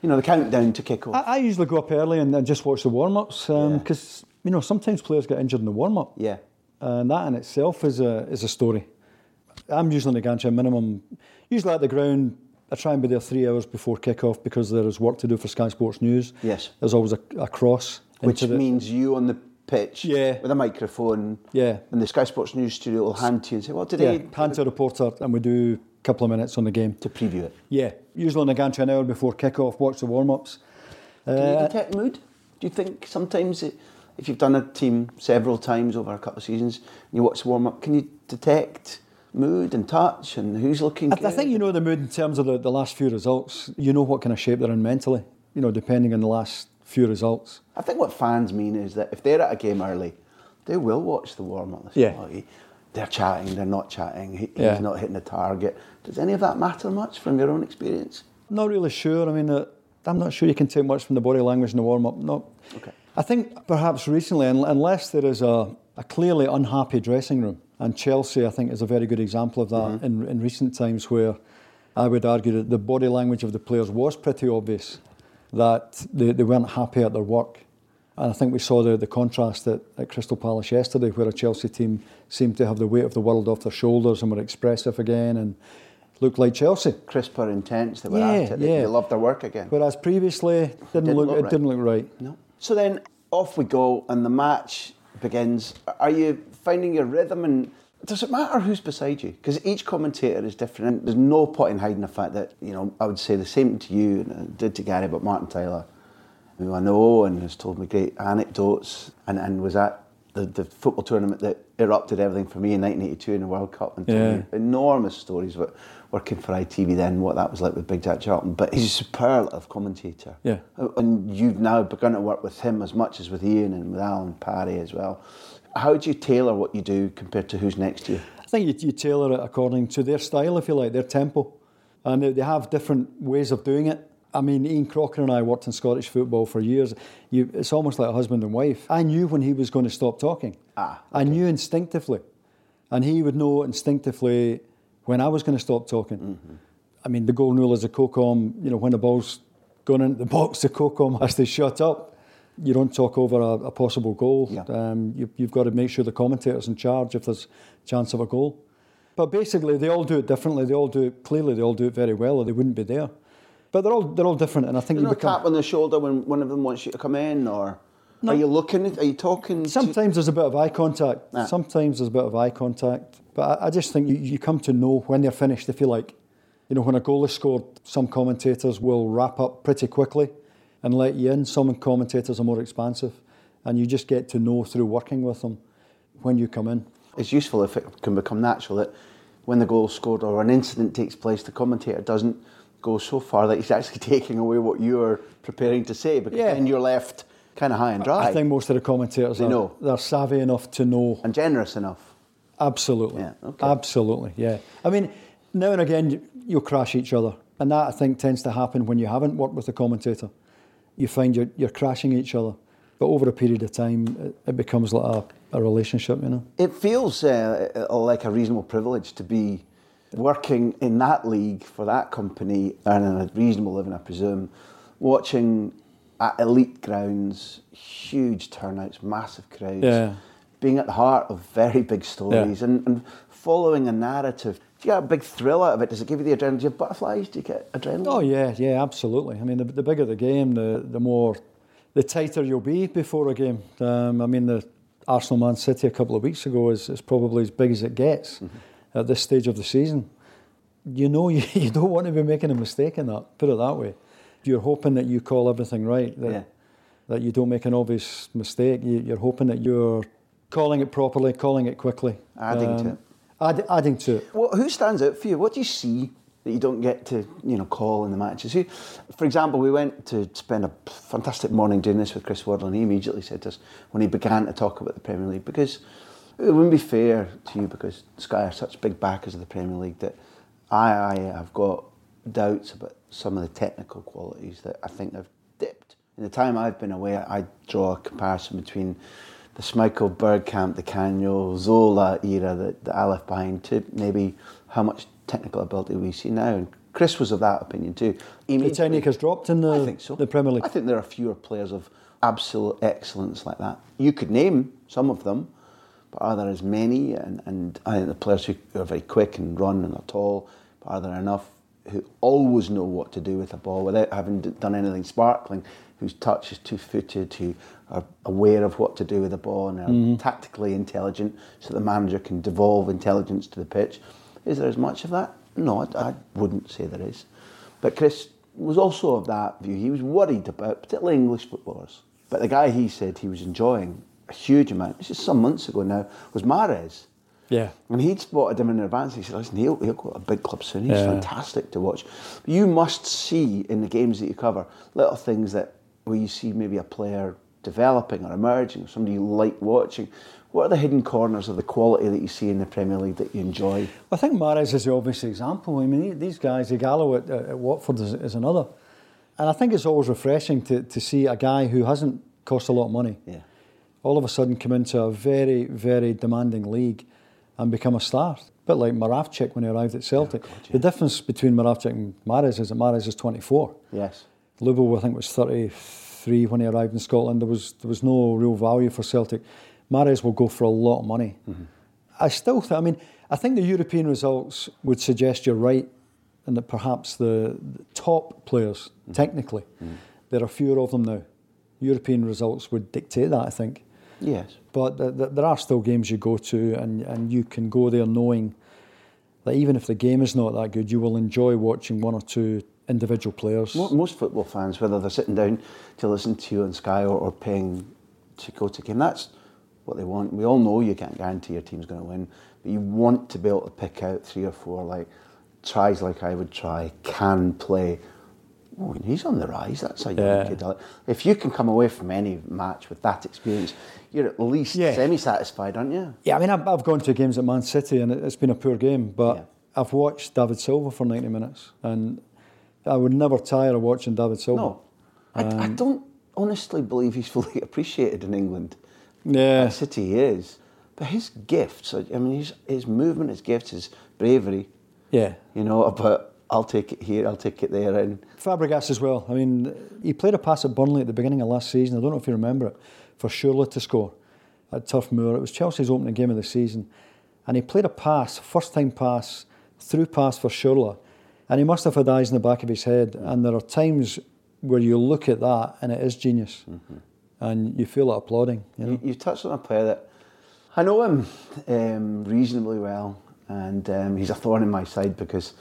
you know, the countdown to kick off? I, I usually go up early and, and just watch the warm-ups because, um, yeah, you know, sometimes players get injured in the warm-up. Yeah. And that in itself is a, is a story. I'm usually in the gantry minimum, usually at the ground, I try and be there three hours before kick-off because there is work to do for Sky Sports News. Yes. There's always a, a cross. Which the, means you on the pitch, yeah, with a microphone. Yeah. And the Sky Sports News studio will hand to you and say, well, today... Yeah, I... hand to a reporter and we do a couple of minutes on the game. To preview it. Yeah. Usually in the gantry an hour before kick-off, watch the warm-ups. Can uh, you detect mood? Do you think sometimes, it, if you've done a team several times over a couple of seasons and you watch the warm-up, can you detect mood and touch and who's looking I, good? I think you know the mood in terms of the, the last few results. You know what kind of shape they're in mentally, you know, depending on the last few results. I think what fans mean is that if they're at a game early, they will watch the warm-up. Yeah. Oh, he, they're chatting, they're not chatting, he, yeah. he's not hitting the target. Does any of that matter much from your own experience? Not really sure. I mean, uh, I'm not sure you can take much from the body language in the warm-up. No. Okay. I think perhaps recently, unless there is a, a clearly unhappy dressing room, and Chelsea, I think, is a very good example of that, mm-hmm, in, in recent times, where I would argue that the body language of the players was pretty obvious, that they, they weren't happy at their work. And I think we saw the, the contrast at, at Crystal Palace yesterday, where a Chelsea team seemed to have the weight of the world off their shoulders and were expressive again and looked like Chelsea. Crisper, intense, they were yeah, at it, they, yeah. they loved their work again. Whereas previously, it didn't, didn't look, look it right. didn't look right. No. So then, off we go, and the match begins. Are you finding your rhythm, and does it matter who's beside you? Because each commentator is different, and there's no point in hiding the fact that, you know, I would say the same to you and I did to Gary, but Martin Tyler, who I know and has told me great anecdotes and, and was at the, the football tournament that erupted everything for me in nineteen eighty-two in the World Cup, and yeah. enormous stories about working for I T V then, what that was like with Big Jack Charlton. But he's a superlative commentator. Yeah. And you've now begun to work with him as much as with Ian and with Alan Parry as well. How do you tailor what you do compared to who's next to you? I think you, you tailor it according to their style, if you like, their tempo. And they, they have different ways of doing it. I mean, Ian Crocker and I worked in Scottish football for years. You, it's almost like a husband and wife. I knew when he was going to stop talking. Ah, okay. I knew instinctively. And he would know instinctively when I was going to stop talking. Mm-hmm. I mean, the golden rule is a co-com, you know, when the ball's gone into the box, the co-com has to shut up. You don't talk over a, a possible goal. Yeah. Um, you, you've got to make sure the commentator's in charge if there's chance of a goal. But basically, they all do it differently. They all do it clearly. They all do it very well, or they wouldn't be there. But they're all they're all different, and I think There's you no become tap on the shoulder when one of them wants you to come in, or no. Are you looking? Are you talking? Sometimes to... there's a bit of eye contact. Nah. Sometimes there's a bit of eye contact. But I, I just think you, you come to know when they're finished, if you like. You know, when a goal is scored, some commentators will wrap up pretty quickly and let you in. Some commentators are more expansive, and you just get to know through working with them when you come in. It's useful if it can become natural that when the goal is scored or an incident takes place, the commentator doesn't go so far that he's actually taking away what you're preparing to say, because yeah. then you're left kind of high and dry. I think most of the commentators they are know. They're savvy enough to know. And generous enough. Absolutely. Yeah, okay. Absolutely, yeah. I mean, now and again, you'll crash each other. And that, I think, tends to happen when you haven't worked with a commentator. You find you're, you're crashing each other. But over a period of time, it, it becomes like a, a relationship, you know. It feels uh, like a reasonable privilege to be working in that league for that company, earning a reasonable living, I presume, watching at elite grounds, huge turnouts, massive crowds, yeah. being at the heart of very big stories yeah. and, and following a narrative. Do you get a big thrill out of it? Does it give you the adrenaline? Do you have butterflies? Do you get adrenaline? Oh, yeah, yeah, absolutely. I mean, the, the bigger the game, the, the more, the tighter you'll be before a game. Um, I mean, the Arsenal Man City a couple of weeks ago is, is probably as big as it gets. Mm-hmm. At this stage of the season, you know you, you don't want to be making a mistake in that, put it that way. You're hoping that you call everything right, that, yeah. that you don't make an obvious mistake. You, you're hoping that you're calling it properly, calling it quickly. Adding um, to it. Add, adding to it. Well, who stands out for you? What do you see that you don't get to, you know, call in the matches? Who, for example, we went to spend a fantastic morning doing this with Chris Waddle, and he immediately said to us when he began to talk about the Premier League, because it wouldn't be fair to you because Sky are such big backers of the Premier League that I, I have got doubts about some of the technical qualities that I think have dipped. In the time I've been away, I draw a comparison between the Schmeichel, Bergkamp, the Canio, Zola era that, that I left behind to maybe how much technical ability we see now. And Chris was of that opinion too. He the technique has dropped in the, I think so. the Premier League? I think there are fewer players of absolute excellence like that. You could name some of them. But are there as many? And, and I think the players who are very quick and run and are tall, but are there enough who always know what to do with the ball without having done anything sparkling, whose touch is two-footed, who are aware of what to do with the ball and are mm-hmm. tactically intelligent so the manager can devolve intelligence to the pitch? Is there as much of that? No, I, I wouldn't say there is. But Chris was also of that view. He was worried about, particularly English footballers. But the guy he said he was enjoying a huge amount, this is some months ago now, was Mahrez. Yeah. And he'd spotted him in advance. He said, listen, he'll, he'll go to a big club soon. He's yeah. fantastic to watch. But you must see in the games that you cover little things that where you see maybe a player developing or emerging, or somebody you like watching. What are the hidden corners of the quality that you see in the Premier League that you enjoy? Well, I think Mahrez is the obvious example. I mean, these guys, Igalo at, at Watford is, is another. And I think it's always refreshing to, to see a guy who hasn't cost a lot of money. Yeah. all of a sudden come into a very, very demanding league and become a star. A bit like Moravcik when he arrived at Celtic. Oh, God, yeah. The difference between Moravcik and Mahrez is that Mahrez is twenty-four. Yes. Lubbo, I think, was thirty-three when he arrived in Scotland. There was there was no real value for Celtic. Mahrez will go for a lot of money. Mm-hmm. I still think, I mean, I think the European results would suggest you're right and that perhaps the, the top players, mm-hmm. technically, mm-hmm. there are fewer of them now. European results would dictate that, I think. Yes. But th- th- there are still games you go to and, and you can go there knowing that even if the game is not that good, you will enjoy watching one or two individual players. Most football fans, whether they're sitting down to listen to you on Sky or, or paying to go to a game, that's what they want. We all know you can't guarantee your team's going to win, but you want to be able to pick out three or four, like, tries like I would try, can play. Oh, he's on the rise. That's a young yeah. kid. If you can come away from any match with that experience, you're at least yeah. semi-satisfied, aren't you? Yeah, I mean, I've, I've gone to games at Man City and it's been a poor game, but yeah. I've watched David Silva for ninety minutes and I would never tire of watching David Silva. No, um, I, I don't honestly believe he's fully appreciated in England. Yeah. Man City he is. But his gifts, I mean, his, his movement, his gifts, his bravery. Yeah. You know, about... I'll take it here, I'll take it there. And Fabregas as well. I mean, he played a pass at Burnley at the beginning of last season. I don't know if you remember it, for Schürrle to score at Turf Moor. It was Chelsea's opening game of the season. And he played a pass, first-time pass, through pass for Schürrle. And he must have had eyes in the back of his head. And there are times where you look at that and it is genius. Mm-hmm. And you feel it applauding. You know? you, you touched on a player that... I know him um, reasonably well. And um, he's a thorn in my side because...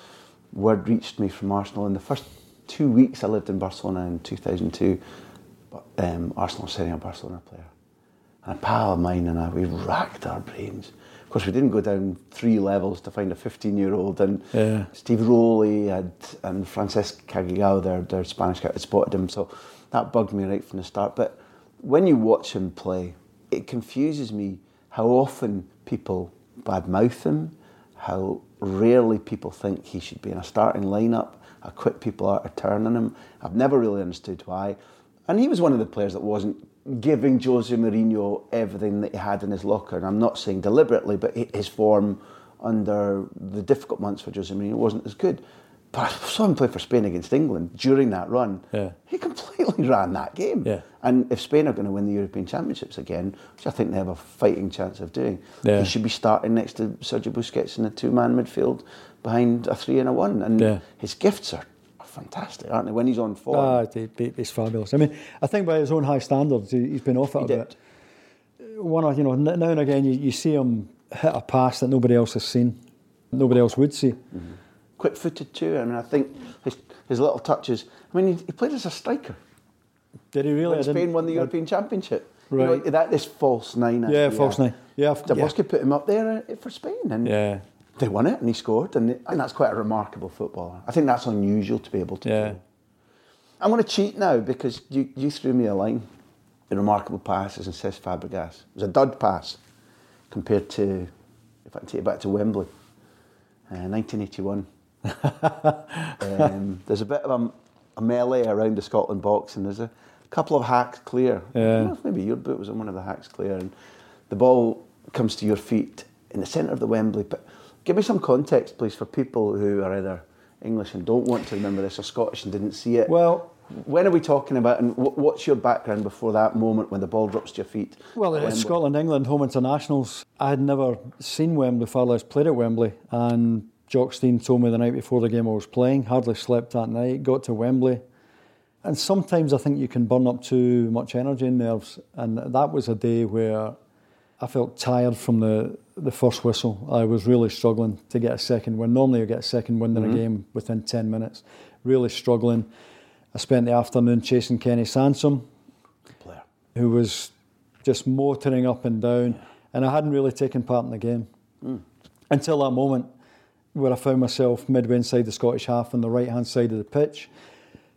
word reached me from Arsenal in the first two weeks I lived in Barcelona in two thousand two. But um, Arsenal sending a Barcelona player, and a pal of mine and I, we racked our brains. Of course, we didn't go down three levels to find a fifteen-year-old. And yeah. Steve Rowley had, and Francesc Cagigao, their, their Spanish guy, had spotted him. So that bugged me right from the start. But when you watch him play, it confuses me how often people badmouth him, how rarely people think he should be in a starting lineup, how quick people are to turn on him. I've never really understood why. And he was one of the players that wasn't giving Jose Mourinho everything that he had in his locker. And I'm not saying deliberately, but his form under the difficult months for Jose Mourinho wasn't as good. But I saw him play for Spain against England during that run. Yeah. He completely ran that game. Yeah. And if Spain are going to win the European Championships again, which I think they have a fighting chance of doing, yeah. he should be starting next to Sergio Busquets in a two-man midfield behind a three and a one. And yeah. his gifts are fantastic, aren't they, when he's on form? Ah, it's fabulous. I mean, I think by his own high standards, he's been off it a bit. One, you know, now and again, you, you see him hit a pass that nobody else has seen, nobody else would see. Mm-hmm. Quick-footed too. I mean, I think his, his little touches. I mean, he, he played as a striker. Did he really? When Spain won the European I'd... Championship. Right. You know, that this false nine. Yeah, false yeah. nine. Yeah, Dabrowski yeah. put him up there for Spain, and yeah. they won it, and he scored, and, and that's quite a remarkable footballer. I think that's unusual to be able to yeah. do. I'm going to cheat now because you, you threw me a line. The remarkable passes and says Fabregas. It was a dud pass compared to, if I can take it back to Wembley, uh, nineteen eighty-one. um, there's a bit of a, a melee around the Scotland box, and there's a couple of hacks clear. Yeah. I don't know if maybe your boot was on one of the hacks clear, and the ball comes to your feet in the centre of the Wembley. But give me some context, please, for people who are either English and don't want to remember this, or Scottish and didn't see it. Well, when are we talking about, and w- what's your background before that moment when the ball drops to your feet? Well, it's Scotland, England, home internationals. I had never seen Wembley, far less played at Wembley, and Jock Stein told me the night before the game I was playing, hardly slept that night, got to Wembley. And sometimes I think you can burn up too much energy and nerves. And that was a day where I felt tired from the, the first whistle. I was really struggling to get a second win. Normally you get a second win mm-hmm. in a game within ten minutes. Really struggling. I spent the afternoon chasing Kenny Sansom, good player, who was just motoring up and down. Yeah. And I hadn't really taken part in the game mm. until that moment, where I found myself midway inside the Scottish half on the right-hand side of the pitch.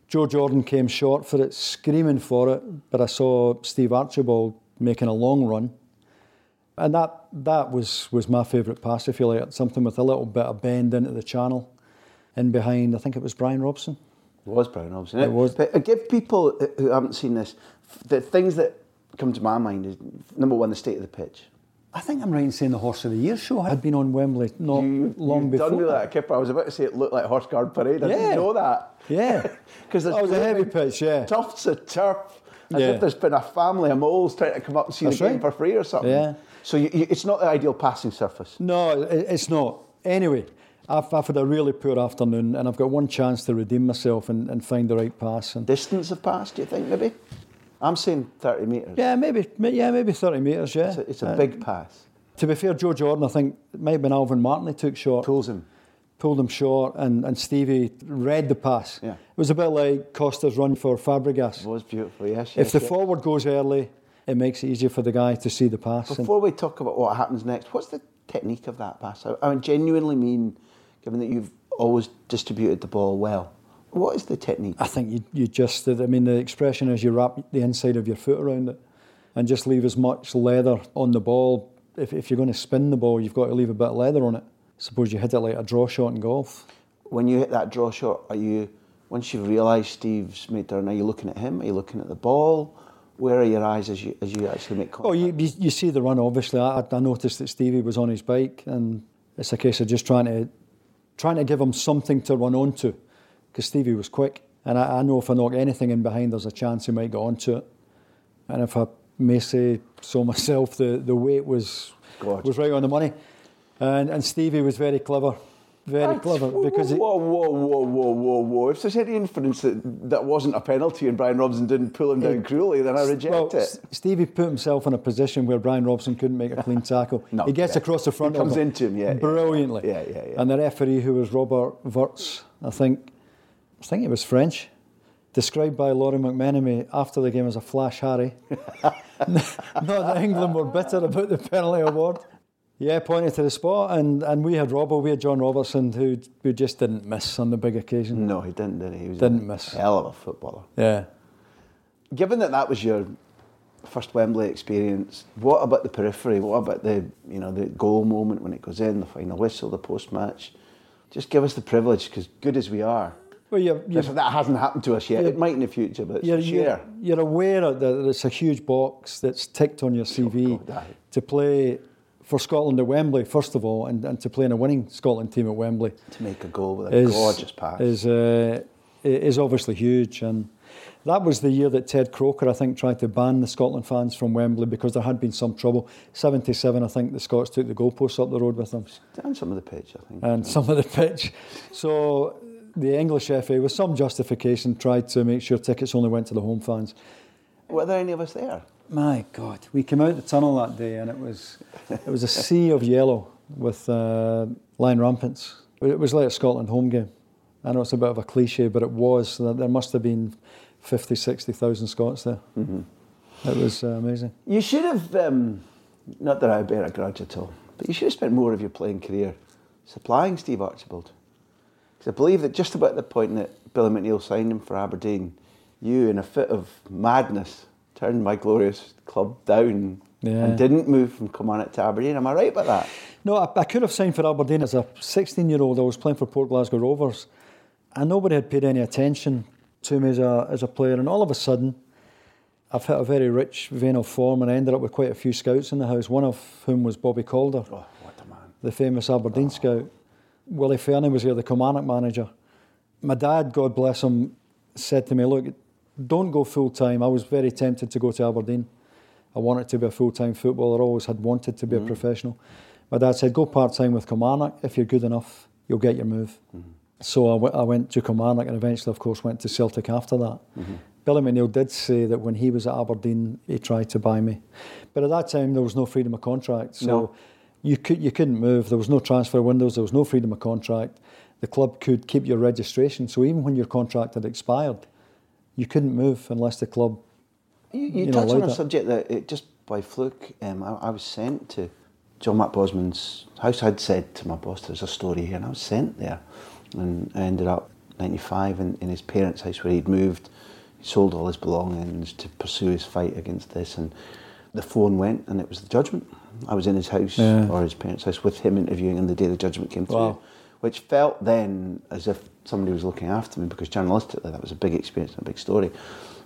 Joe Jordan came short for it, screaming for it, but I saw Steve Archibald making a long run. And that that was, was my favourite pass, if you like, something with a little bit of bend into the channel, in behind, I think it was Brian Robson. It was Brian Robson. It, it was. But give people who haven't seen this, the things that come to my mind is, number one, the state of the pitch. I think I'm right in saying the Horse of the Year show had been on Wembley not you, long you've before. Done me that, like Kipper. I was about to say it looked like Horse Guard Parade. I yeah. didn't know that. Yeah, because oh, it was a heavy pitch. Yeah, tufts of turf. As yeah. if there's been a family of moles trying to come up and see That's the right. game for free or something. Yeah. So you, you, it's not the ideal passing surface. No, it, it's not. Anyway, I've, I've had a really poor afternoon, and I've got one chance to redeem myself and, and find the right pass. And distance of pass, do you think maybe? I'm saying thirty metres. Yeah, maybe yeah, maybe thirty metres, yeah. It's a, it's a uh, big pass. To be fair, Joe Jordan, I think, it might have been Alvin Martin he took short. Pulls him. Pulled him short, and, and Stevie read the pass. Yeah. It was a bit like Costa's run for Fabregas. It was beautiful, yes. yes if the yes. forward goes early, it makes it easier for the guy to see the pass. Before we talk about what happens next, what's the technique of that pass? I, I genuinely mean, given that you've always distributed the ball well, what is the technique? I think you you just, I mean, the expression is you wrap the inside of your foot around it and just leave as much leather on the ball. If if you're going to spin the ball, you've got to leave a bit of leather on it. Suppose you hit it like a draw shot in golf. When you hit that draw shot, are you, once you realise Steve's made down, are you looking at him? Are you looking at the ball? Where are your eyes as you as you actually make contact? Oh, you you, you see the run, obviously. I, I noticed that Stevie was on his bike, and it's a case of just trying to trying to give him something to run onto. Because Stevie was quick, and I, I know if I knock anything in behind, there's a chance he might get onto it. And if I may say so myself, the, the weight was God. was right on the money. And and Stevie was very clever, very That's, clever. Whoa, because whoa, whoa, whoa, whoa, whoa, whoa. If there's any inference that that wasn't a penalty and Brian Robson didn't pull him down it, cruelly, then I reject well, it. Stevie put himself in a position where Brian Robson couldn't make a clean tackle. no, he gets yeah. across the front he of him. He comes into him, yeah. Brilliantly. Yeah, yeah, yeah. And the referee, who was Robert Wirtz, I think, I think it was French, described by Laurie McMenemy after the game as a flash Harry. Not that England were bitter about the penalty award. Yeah, pointed to the spot, and, and we had Robbo, we had John Robertson, who who just didn't miss on the big occasion. No, he didn't, did he? He was didn't a miss. Hell of a footballer. Yeah. Given that that was your first Wembley experience. What about the periphery? What about the, you know, the goal moment when it goes in, the final whistle, the post-match? Just give us the privilege, because good as we are, well, you're, you're, that hasn't happened to us yet. It might in the future, but it's you're, share. You're, you're aware that it's a huge box that's ticked on your C V. Oh, God, to play for Scotland at Wembley, first of all, and, and to play in a winning Scotland team at Wembley. To make a goal with a is, gorgeous pass. Is, uh, is obviously huge, and that was the year that Ted Croker, I think, tried to ban the Scotland fans from Wembley because there had been some trouble. seventy-seven, I think, the Scots took the goalposts up the road with them. And some of the pitch, I think. And some of the pitch. So the English F A, with some justification, tried to make sure tickets only went to the home fans. Were there any of us there? My God, we came out the tunnel that day and it was it was a sea of yellow with uh, lion rampants. It was like a Scotland home game. I know it's a bit of a cliche, but it was. There must have been fifty, sixty thousand Scots there. Mm-hmm. It was uh, amazing. You should have, um, not that I bear a grudge at all, but you should have spent more of your playing career supplying Steve Archibald. Because I believe that just about the point that Billy McNeil signed him for Aberdeen, you, in a fit of madness, turned my glorious club down. Yeah. And didn't move from Kilmarnock to Aberdeen. Am I right about that? No, I, I could have signed for Aberdeen as a sixteen-year-old. I was playing for Port Glasgow Rovers, and nobody had paid any attention to me as a, as a player, and all of a sudden I've hit a very rich vein of form and I ended up with quite a few scouts in the house, one of whom was Bobby Calder. Oh, what a man. The famous Aberdeen oh. scout. Willie Fernie was here, the Kilmarnock manager. My dad, God bless him, said to me, look, don't go full-time. I was very tempted to go to Aberdeen. I wanted to be a full-time footballer, always had wanted to be mm-hmm. a professional. My dad said, go part-time with Kilmarnock. If you're good enough, you'll get your move. Mm-hmm. So I, w- I went to Kilmarnock and eventually, of course, went to Celtic after that. Mm-hmm. Billy McNeil did say that when he was at Aberdeen, he tried to buy me. But at that time, there was no freedom of contract. So no. you, could, you couldn't move. There was no transfer windows. There was no freedom of contract. The club could keep your registration. So even when your contract had expired, you couldn't move unless the club You, you, you touched on a it. subject that, it just by fluke, um, I, I was sent to John Matt Bosman's house. I'd said to my boss, there's a story here, and I was sent there. And I ended up ninety-five in, in his parents' house where he'd moved. He sold all his belongings to pursue his fight against this, and the phone went and it was the judgment. I was in his house yeah. or his parents' house with him interviewing, and the day the judgment came wow. through, which felt then as if somebody was looking after me, because journalistically that was a big experience and a big story.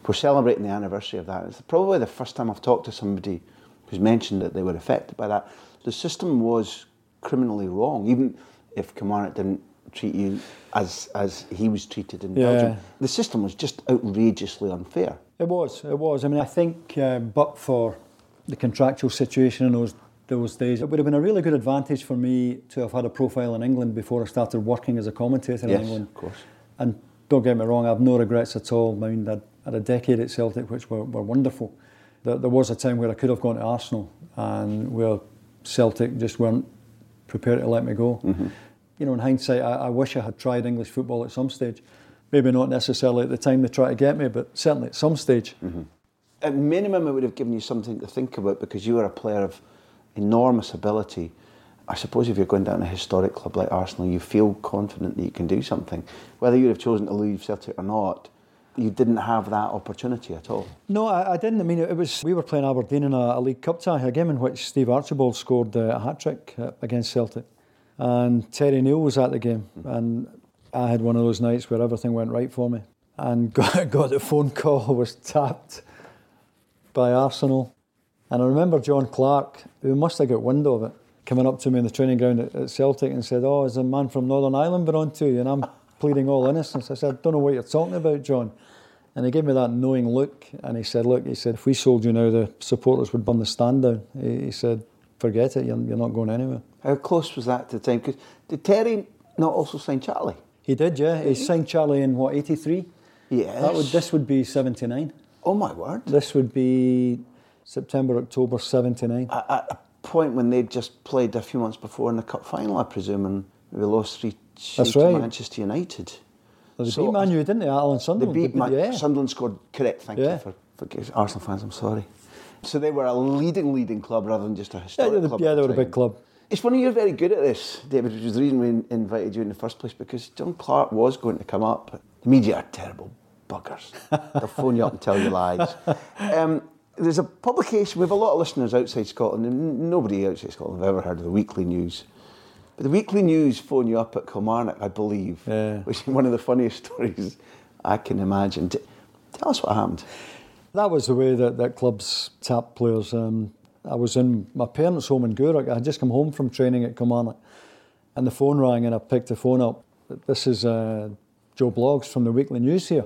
We're celebrating the anniversary of that. It's probably the first time I've talked to somebody who's mentioned that they were affected by that. The system was criminally wrong, even if Kilmarnock didn't treat you as as he was treated in yeah. Belgium. The system was just outrageously unfair. It was, it was. I mean, I think, uh, but for the contractual situation in those those days, it would have been a really good advantage for me to have had a profile in England before I started working as a commentator yes, in England. Of course. And don't get me wrong, I have no regrets at all. I mean, I'd had a decade at Celtic, which were, were wonderful. There, there was a time where I could have gone to Arsenal and where Celtic just weren't prepared to let me go. Mm-hmm. You know, in hindsight, I, I wish I had tried English football at some stage. Maybe not necessarily at the time they tried to get me, but certainly at some stage. Mm-hmm. At minimum, it would have given you something to think about, because you were a player of enormous ability. I suppose if you're going down a historic club like Arsenal, you feel confident that you can do something. Whether you would have chosen to leave Celtic or not, you didn't have that opportunity at all. No, I, I didn't. I mean, it was we were playing Aberdeen in a, a League Cup tie, a game in which Steve Archibald scored uh, a hat-trick uh, against Celtic. And Terry Neal was at the game. Mm-hmm. And I had one of those nights where everything went right for me. And got, got the phone call, was tapped by Arsenal. And I remember John Clark, who must have got wind of it, coming up to me in the training ground at, at Celtic and said, oh, is a man from Northern Ireland been on to you? And I'm pleading all innocence. I said, I don't know what you're talking about, John. And he gave me that knowing look, and he said, look, he said, if we sold you now, the supporters would burn the stand down. He, he said, forget it, you're, you're not going anywhere. How close was that to the time? Because did Terry not also sign Charlie? He did, yeah. Did he, he signed Charlie in, what, eighty-three? Yes. That would, this would be seventy-nine. Oh, my word. This would be September, October, seventy-nine. At, at a point when they'd just played a few months before in the Cup Final, I presume, and we lost three to right. Manchester United. They so beat Man U, didn't they, Alan Sunderland? They beat Man U, yeah. Sunderland scored, correct, thank yeah. you for, for Arsenal fans, I'm sorry. So they were a leading, leading club rather than just a historic yeah, they, club. Yeah, they were a big club. It's funny, you're very good at this, David, which is the reason we invited you in the first place, because John Clark was going to come up. The media are terrible buggers. They'll phone you up and tell you lies. Um, there's a publication, we have a lot of listeners outside Scotland, and nobody outside Scotland have ever heard of the Weekly News. But the Weekly News phone you up at Kilmarnock, I believe, yeah. which is one of the funniest stories I can imagine. Tell us what happened. That was the way that, that clubs tapped players. Um, I was in my parents' home in Gourock. I had just come home from training at Kilmarnock, and the phone rang, and I picked the phone up. This is uh, Joe Bloggs from the Weekly News here.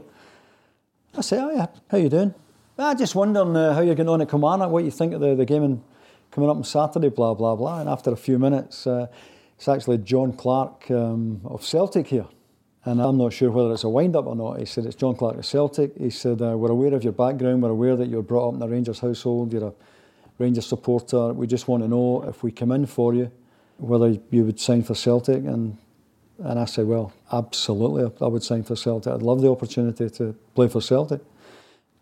I said, oh yeah, how you doing? I just wondering uh, how you're getting on at Kilmarnock, what you think of the, the game in, coming up on Saturday, blah, blah, blah. And after a few minutes, uh, it's actually John Clark um, of Celtic here. And I'm not sure whether it's a wind-up or not. He said, it's John Clark of Celtic. He said, uh, we're aware of your background. We're aware that you were brought up in a Rangers household. You're a Rangers supporter. We just want to know if we come in for you, whether you would sign for Celtic. And and I said, well, absolutely, I would sign for Celtic. I'd love the opportunity to play for Celtic.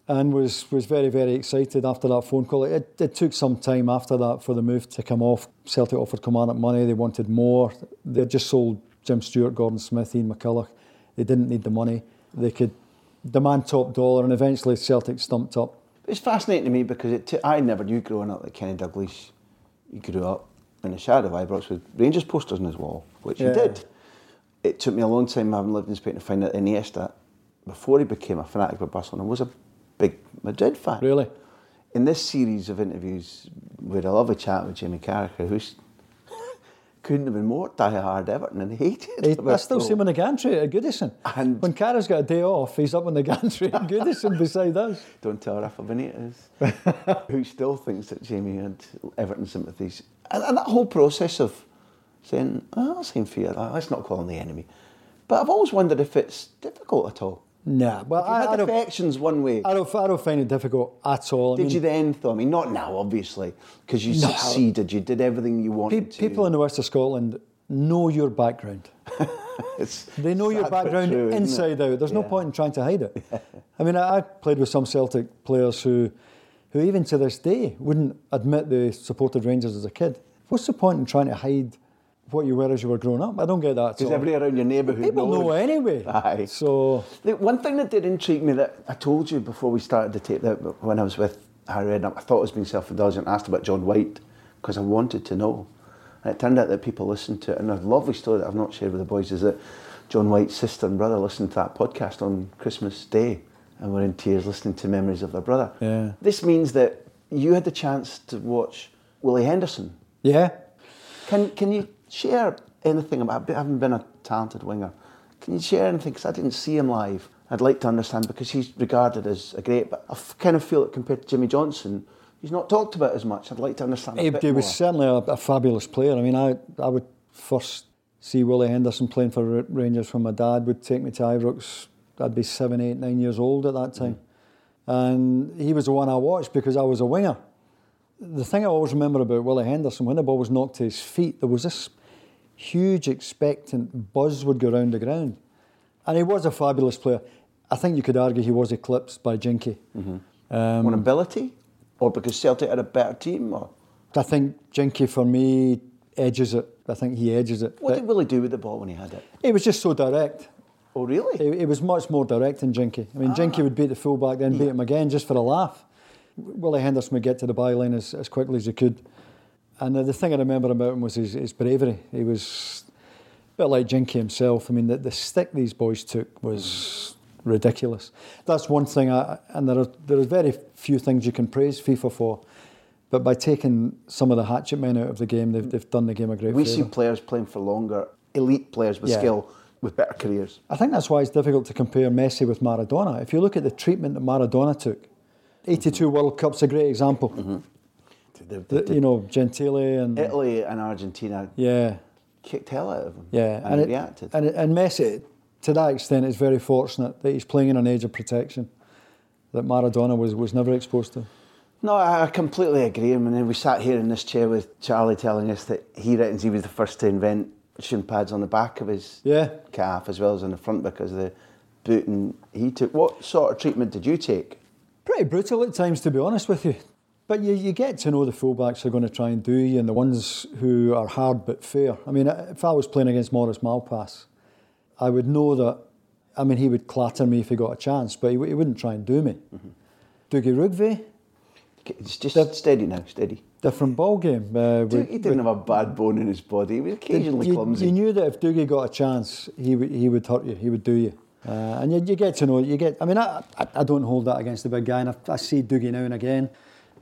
And was, was very, very excited after that phone call. It, it took some time after that for the move to come off. Celtic offered Kilmarnock money, they wanted more. They just sold Jim Stewart, Gordon Smith, Ian McCulloch. They didn't need the money. They could demand top dollar, and eventually Celtic stumped up. It's fascinating to me because it t- I never knew growing up that Kenny Dalglish, he grew up in the shadow of Ibrox with Rangers posters on his wall, which yeah. he did. It took me a long time, having lived in Spain, to find out Iniesta, before he became a fanatic of Barcelona, was a big Madrid fan. Really? In this series of interviews, where I love a chat with Jamie Carragher, who couldn't have been more diehard Everton and hated it. I still see him in the gantry at Goodison. And when Carragher's got a day off, he's up in the gantry at Goodison beside us. Don't tell Rafa Benitez, who still thinks that Jamie had Everton sympathies. And, and that whole process of saying, oh, I'll sign for you, let's not call him the enemy. But I've always wondered if it's difficult at all. Nah, well, I, had I affections one way. I don't, I don't find it difficult at all. I did mean, you then, though? I mean, not now, obviously, because you no. succeeded. You did everything you wanted pe- to. People in the west of Scotland know your background. it's, they know your background true, inside out. There's yeah. no point in trying to hide it. Yeah. I mean, I, I played with some Celtic players who, who even to this day, wouldn't admit they supported Rangers as a kid. What's the point in trying to hide what you were as you were growing up? I don't get that. Because everybody around your neighbourhood people knows. Know anyway. Aye. So the one thing that did intrigue me that I told you before we started to take that, when I was with Harry Redknapp, I thought I was being self-indulgent. I asked about John White because I wanted to know, and it turned out that people listened to it. And a lovely story that I've not shared with the boys is that John White's sister and brother listened to that podcast on Christmas Day and were in tears listening to memories of their brother. Yeah. This means that you had the chance to watch Willie Henderson. Yeah. Can can you share anything about, having been a talented winger, can you share anything? Because I didn't see him live. I'd like to understand, because he's regarded as a great, but I f- kind of feel that compared to Jimmy Johnson, he's not talked about as much. I'd like to understand he, a bit He was more. certainly a, a fabulous player. I mean, I, I would first see Willie Henderson playing for Rangers when my dad would take me to Ibrox. I'd be seven, eight, nine years old at that time. Mm. And he was the one I watched because I was a winger. The thing I always remember about Willie Henderson, when the ball was knocked to his feet, there was this huge expectant buzz would go round the ground, and he was a fabulous player. I think you could argue he was eclipsed by Jinky. Mm-hmm. Um, on ability, or because Celtic had a better team, or I think Jinky for me edges it. I think he edges it. What did Willie do with the ball when he had it? He was just so direct. Oh really? He, he was much more direct than Jinky. I mean, ah. Jinky would beat the fullback, then yeah. beat him again just for a laugh. Willie Henderson would get to the byline as, as quickly as he could. And the thing I remember about him was his, his bravery. He was a bit like Jinky himself. I mean, the, the stick these boys took was ridiculous. That's one thing, I, and there are there are very few things you can praise FIFA for. But by taking some of the hatchet men out of the game, they've, they've done the game a great We favour. See players playing for longer, elite players with yeah. skill, with better careers. I think that's why it's difficult to compare Messi with Maradona. If you look at the treatment that Maradona took, eighty-two mm-hmm. World Cup's a great example. Mm-hmm. The, the, the, you know, Gentile and Italy and Argentina yeah. kicked hell out of him yeah. and, and it, reacted. And, and Messi, to that extent, is very fortunate that he's playing in an age of protection that Maradona was, was never exposed to. No, I completely agree. I mean, we sat here in this chair with Charlie telling us that he reckons he was the first to invent shin pads on the back of his yeah. calf as well as on the front because of the booting he took. What sort of treatment did you take? Pretty brutal at times, to be honest with you. But you, you get to know the fullbacks are going to try and do you, and the ones who are hard but fair. I mean, if I was playing against Maurice Malpass, I would know that, I mean, he would clatter me if he got a chance, but he, he wouldn't try and do me. Mm-hmm. Dougie Rugby, It's just that, steady now, steady. Different ball game. Uh, Duke, he didn't we, have a bad bone in his body. He was occasionally you, clumsy. You knew that if Doogie got a chance, he would he would hurt you. He would do you. Uh, and you, you get to know. You get. I mean, I, I I don't hold that against the big guy, and I, I see Doogie now and again,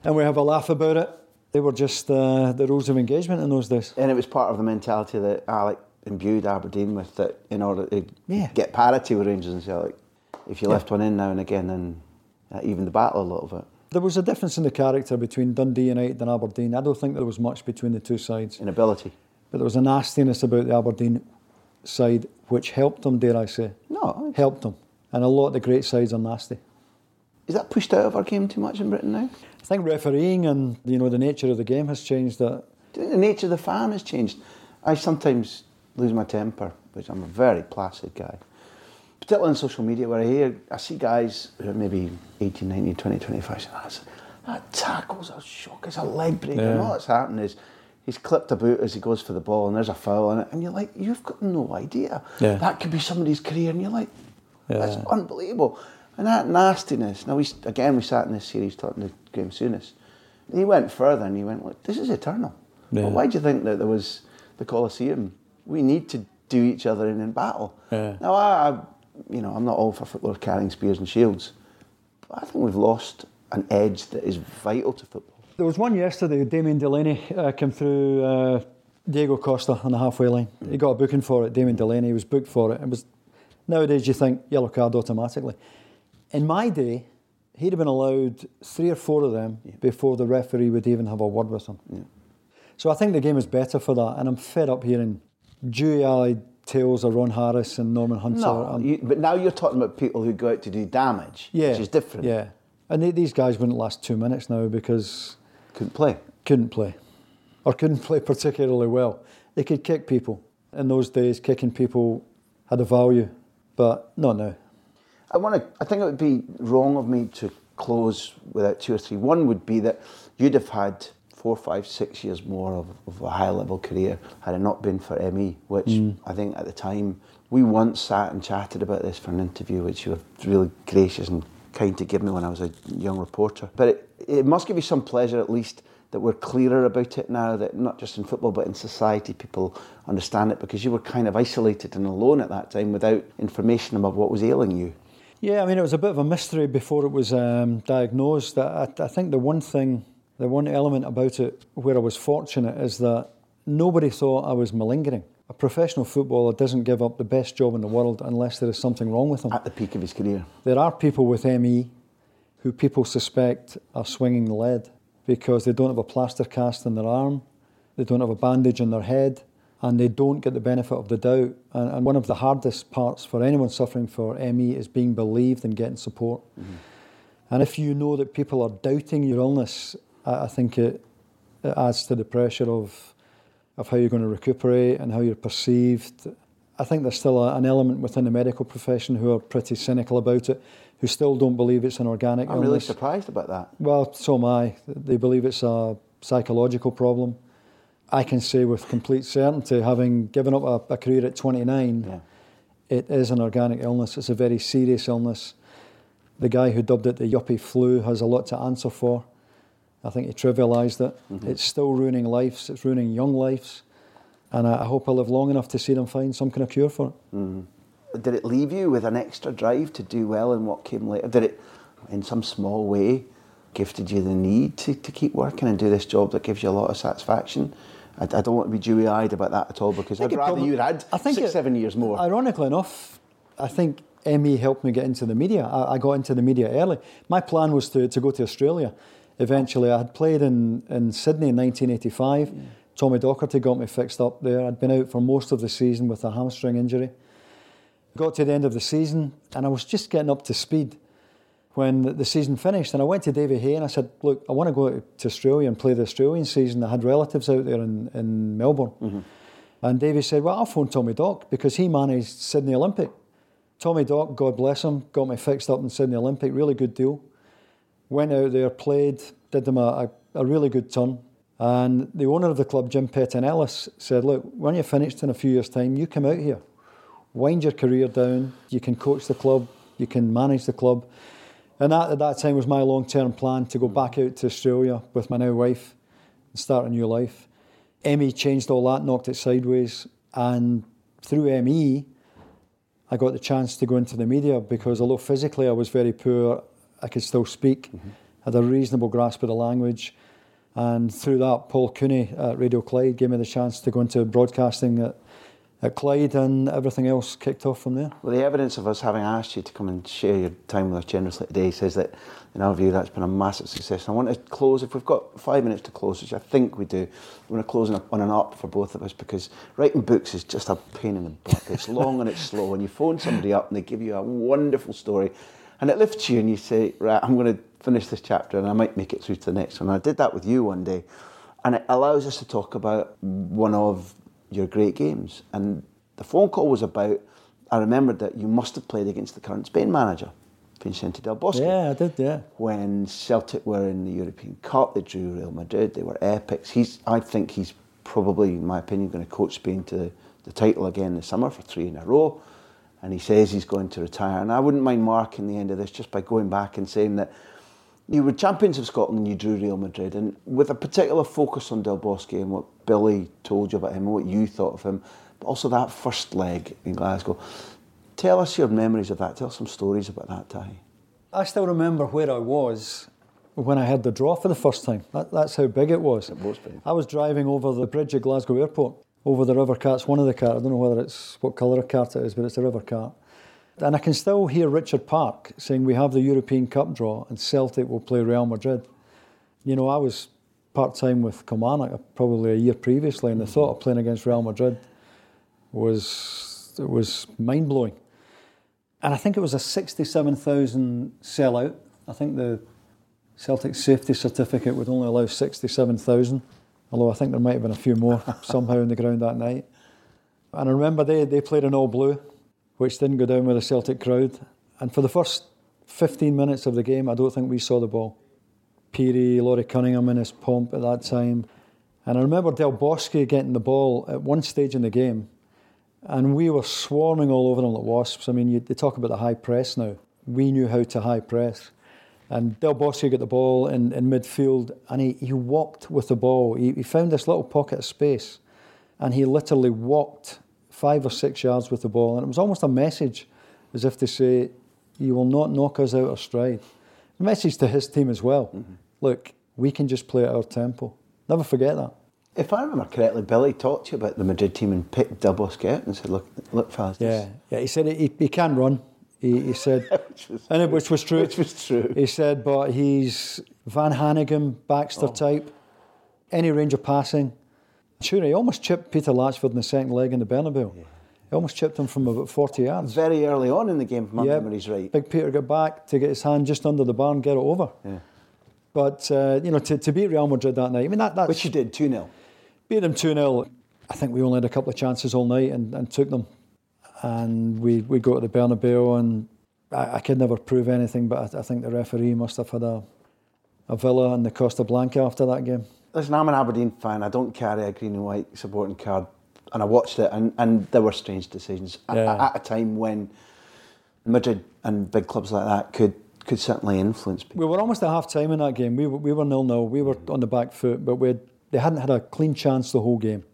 and we have a laugh about it. They were just uh, the rules of engagement in those days. And it was part of the mentality that Alec imbued Aberdeen with, that in order to yeah. get parity with Rangers and Celtic, if you yeah. left one in now and again, then uh, even the battle a little bit. There was a difference in the character between Dundee United and Aberdeen. I don't think there was much between the two sides. In ability. But there was a nastiness about the Aberdeen side, which helped them, dare I say. No. It's... Helped them. And a lot of the great sides are nasty. Is that pushed out of our game too much in Britain now? I think refereeing and, you know, the nature of the game has changed that. Do you think the nature of the fan has changed? I sometimes lose my temper, which I'm a very placid guy. Particularly on social media, where I hear, I see guys who are maybe eighteen, nineteen, twenty, twenty-five, saying, that's, that tackle's a shock, it's a leg break, yeah. and all that's happened is he's clipped a boot as he goes for the ball, and there's a foul in it, and you're like, you've got no idea. Yeah. That could be somebody's career, and you're like, that's yeah. unbelievable. And that nastiness, now we again, we sat in this series talking to Graham Souness, and he went further, and he went, look, this is eternal. Yeah. Well, why do you think that there was the Colosseum? We need to do each other in in battle. Yeah. Now, I... I You know, I'm not all for footballers carrying spears and shields, but I think we've lost an edge that is vital to football. There was one yesterday, Damien Delaney uh, came through uh, Diego Costa on the halfway line. Mm. He got a booking for it, Damien Delaney, he was booked for it. It was, nowadays you think, yellow card automatically. In my day, he'd have been allowed three or four of them yeah. before the referee would even have a word with him. Yeah. So I think the game is better for that, and I'm fed up hearing dewy-eyed tales of Ron Harris and Norman Hunter. No, you, but now you're talking about people who go out to do damage, yeah, which is different. Yeah, and they, these guys wouldn't last two minutes now because... Couldn't play. Couldn't play. Or couldn't play particularly well. They could kick people. In those days, kicking people had a value, but not now. I want to. I think it would be wrong of me to close without two or three. One would be that you'd have had four, five, six years more of, of a high-level career had it not been for M E, which mm. I think at the time, we once sat and chatted about this for an interview, which you were really gracious and kind to give me when I was a young reporter. But it, it must give you some pleasure, at least, that we're clearer about it now, that not just in football, but in society, people understand it, because you were kind of isolated and alone at that time without information about what was ailing you. Yeah, I mean, it was a bit of a mystery before it was um, diagnosed. I, I think the one thing... The one element about it where I was fortunate is that nobody thought I was malingering. A professional footballer doesn't give up the best job in the world unless there is something wrong with him. At the peak of his career. There are people with M E who people suspect are swinging lead because they don't have a plaster cast in their arm, they don't have a bandage on their head, and they don't get the benefit of the doubt. And, and one of the hardest parts for anyone suffering for M E is being believed and getting support. Mm-hmm. And if you know that people are doubting your illness, I think it, it adds to the pressure of of how you're going to recuperate and how you're perceived. I think there's still a, an element within the medical profession who are pretty cynical about it, who still don't believe it's an organic I'm illness. I'm really surprised about that. Well, so am I. They believe it's a psychological problem. I can say with complete certainty, having given up a, a career at twenty-nine, yeah. it is an organic illness. It's a very serious illness. The guy who dubbed it the yuppie flu has a lot to answer for. I think he trivialised it. Mm-hmm. It's still ruining lives. It's ruining young lives. And I hope I live long enough to see them find some kind of cure for it. Mm-hmm. Did it leave you with an extra drive to do well in what came later? Did it, in some small way, gifted you the need to, to keep working and do this job that gives you a lot of satisfaction? I, I don't want to be dewy-eyed about that at all, because I'd rather probably, you'd had six, it, seven years more. Ironically enough, I think M E helped me get into the media. I, I got into the media early. My plan was to, to go to Australia. Eventually, I had played in, in Sydney in nineteen eighty-five. Yeah. Tommy Docherty got me fixed up there. I'd been out for most of the season with a hamstring injury. Got to the end of the season, and I was just getting up to speed when the season finished. And I went to Davy Hay and I said, look, I want to go to Australia and play the Australian season. I had relatives out there in, in Melbourne. Mm-hmm. And Davy said, well, I'll phone Tommy Doc, because he managed Sydney Olympic. Tommy Doc, God bless him, got me fixed up in Sydney Olympic. Really good deal. Went out there, played, did them a, a, a really good turn. And the owner of the club, Jim Pettinellis, said, look, when you're finished in a few years' time, you come out here, wind your career down, you can coach the club, you can manage the club. And that at that time was my long-term plan, to go back out to Australia with my now wife and start a new life. M E changed all that, knocked it sideways, and through M E I got the chance to go into the media, because although physically I was very poor, I could still speak, mm-hmm. had a reasonable grasp of the language. And through that, Paul Cooney at Radio Clyde gave me the chance to go into broadcasting at, at Clyde, and everything else kicked off from there. Well, the evidence of us having asked you to come and share your time with us generously today says that, in our view, that's been a massive success. And I want to close, if we've got five minutes to close, which I think we do, we want to close on an up for both of us, because writing books is just a pain in the butt. It's long and it's slow, and you phone somebody up and they give you a wonderful story, and it lifts you, and you say, right, I'm going to finish this chapter and I might make it through to the next one. I did that with you one day, and it allows us to talk about one of your great games. And the phone call was about, I remembered that you must have played against the current Spain manager, Vicente Del Bosque. Yeah, I did, yeah. When Celtic were in the European Cup, they drew Real Madrid, they were epics. He's, I think he's probably, in my opinion, going to coach Spain to the title again this summer for three in a row. And he says he's going to retire. And I wouldn't mind marking the end of this just by going back and saying that you were champions of Scotland and you drew Real Madrid, and with a particular focus on Del Bosque and what Billy told you about him and what you thought of him, but also that first leg in Glasgow. Tell us your memories of that. Tell us some stories about that, Tahi. I still remember where I was when I heard the draw for the first time. That, that's how big it was. It was big. I was driving over the bridge at Glasgow Airport, over the river cart. It's one of the cart. I don't know whether it's what colour of cart it is, but it's a river cart. And I can still hear Richard Park saying, we have the European Cup draw and Celtic will play Real Madrid. You know, I was part-time with Kilmarnock probably a year previously, and the thought of playing against Real Madrid was, it was mind-blowing. And I think it was a sixty-seven thousand sellout. I think the Celtic safety certificate would only allow sixty-seven thousand, although I think there might have been a few more somehow in the ground that night. And I remember they, they played in all blue, which didn't go down with the Celtic crowd. And for the first fifteen minutes of the game, I don't think we saw the ball. Peary, Laurie Cunningham in his pomp at that time. And I remember Del Bosque getting the ball at one stage in the game, and we were swarming all over them like wasps. I mean, you, they talk about the high press now. We knew how to high press. And Del Bosque got the ball in, in midfield, and he, he walked with the ball. He, he found this little pocket of space, and he literally walked five or six yards with the ball, and it was almost a message, as if to say, you will not knock us out of stride. A message to his team as well. Mm-hmm. Look, we can just play at our tempo. Never forget that. If I remember correctly, Billy talked to you about the Madrid team and picked Del Bosque and said, look, look fast. Yeah, yeah. He said he, he can run. He, he said, which was and it, which was true. Which was true. He said, but he's Van Hanegem, Baxter oh. type, any range of passing. Sure, he almost chipped Peter Latchford in the second leg in the Bernabeu. Yeah. He almost chipped him from about forty yards. Very early on in the game, if my memory's right. Big Peter got back to get his hand just under the bar and get it over. Yeah. But, uh, you know, to, to beat Real Madrid that night, I mean, that that's... Which you did, two nil. Beat them two nil. I think we only had a couple of chances all night and, and took them. And we, we go to the Bernabeu, and I, I could never prove anything, but I, I think the referee must have had a, a Villa and the Costa Blanca after that game. Listen, I'm an Aberdeen fan. I don't carry a green and white supporting card. And I watched it, and, and there were strange decisions yeah. at, at a time when Madrid and big clubs like that could, could certainly influence people. We were almost at half-time in that game. We, we were nil nil. We were on the back foot, but we had, they hadn't had a clean chance the whole game.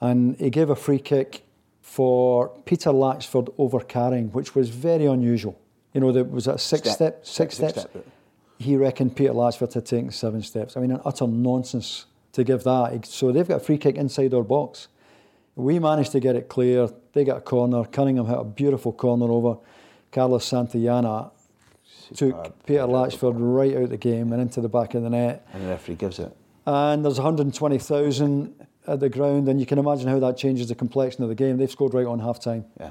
And he gave a free kick for Peter Latchford overcarrying, which was very unusual. You know, there was a six step, step six, six steps. Step. He reckoned Peter Latchford had taken seven steps. I mean, an utter nonsense to give that. So they've got a free kick inside our box. We managed to get it clear. They got a corner. Cunningham hit a beautiful corner over. Carlos Santillana took Peter Latchford right out of the game and into the back of the net. And the referee gives it. And there's one hundred twenty thousand at the ground, and you can imagine how that changes the complexion of the game. They've scored right on half-time. Yeah.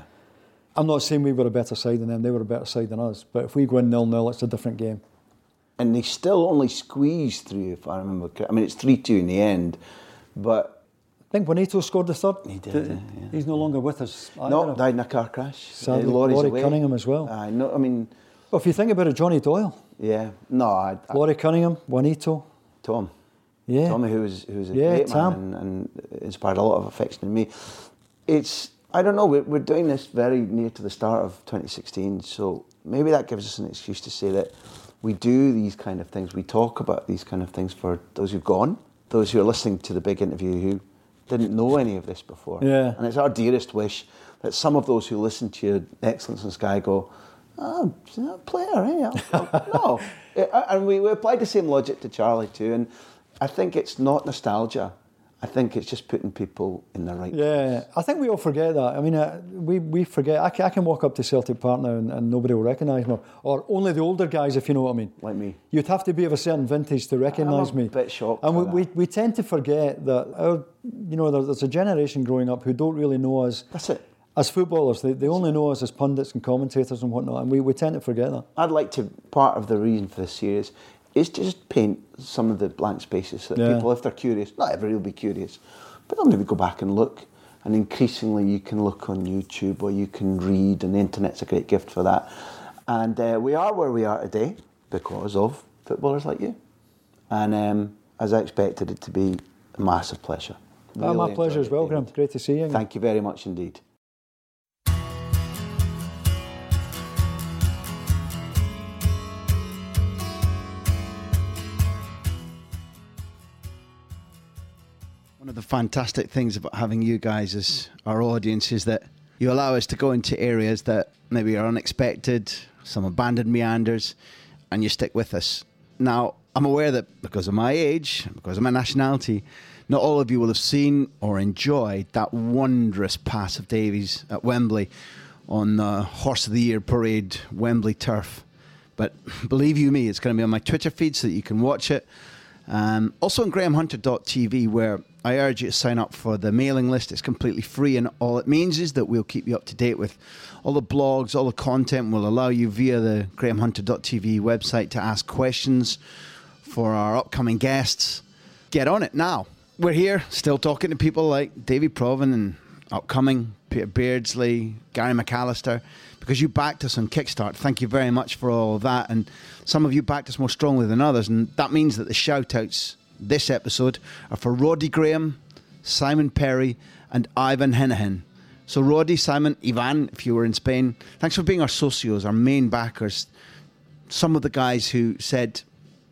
I'm not saying we were a better side than them. They were a better side than us. But if we go in nil nil, it's a different game. And they still only squeezed through, if I remember correctly. I mean, it's three two in the end, but... I think Bonito scored the third. He did, did yeah, yeah. He's no longer with us. No, died in a car crash. Sadly, Laurie Cunningham as well. Uh, no, I mean... Well, if you think about it, Johnny Doyle. Yeah, no, I... I Laurie Cunningham, Juanito. Tom. Yeah. Tommy, who was, who was a yeah, great Tam. man and, and inspired a lot of affection in me. It's... I don't know, we're, we're doing this very near to the start of twenty sixteen, so maybe that gives us an excuse to say that we do these kind of things, we talk about these kind of things for those who've gone, those who are listening to the big interview who didn't know any of this before. Yeah. And it's our dearest wish that some of those who listen to your excellence on Sky go, oh, player, eh? No. And we, we applied the same logic to Charlie too, and I think it's not nostalgia. I think it's just putting people in the right yeah, place. I think we all forget that. I mean, uh, we, we forget. I can, I can walk up to Celtic Park now and, and nobody will recognise me, or only the older guys, if you know what I mean. Like me. You'd have to be of a certain vintage to recognise me. I'm a bit shocked. And we, we, we tend to forget that, our, you know, there's a generation growing up who don't really know us. That's it. As footballers, they, they only know us as pundits and commentators and whatnot, and we, we tend to forget that. I'd like to, part of the reason for this series is to just paint some of the blank spaces so that yeah. people, if they're curious, not everybody will be curious, but they'll maybe go back and look. And increasingly you can look on YouTube or you can read, and the internet's a great gift for that. And uh, we are where we are today because of footballers like you. And um, as I expected it to be, a massive pleasure. Really, oh, my pleasure as well, Graham. Great to see you. Thank you very much indeed. One of the fantastic things about having you guys as our audience is that you allow us to go into areas that maybe are unexpected, some abandoned meanders, and you stick with us. Now, I'm aware that because of my age, because of my nationality, not all of you will have seen or enjoyed that wondrous pass of Davies at Wembley on the Horse of the Year parade, Wembley turf. But believe you me, it's going to be on my Twitter feed so that you can watch it. Um, also on graham hunter dot t v, where I urge you to sign up for the mailing list. It's completely free, and all it means is that we'll keep you up to date with all the blogs, all the content. We'll allow you via the graham hunter dot t v website to ask questions for our upcoming guests. Get on it now. We're here still talking to people like David Provan and upcoming Peter Beardsley, Gary McAllister, because you backed us on Kickstart. Thank you very much for all of that. And some of you backed us more strongly than others. And that means that the shout-outs this episode are for Roddy Graham, Simon Perry, and Ivan Henahen. So Roddy, Simon, Ivan, if you were in Spain, thanks for being our socios, our main backers. Some of the guys who said,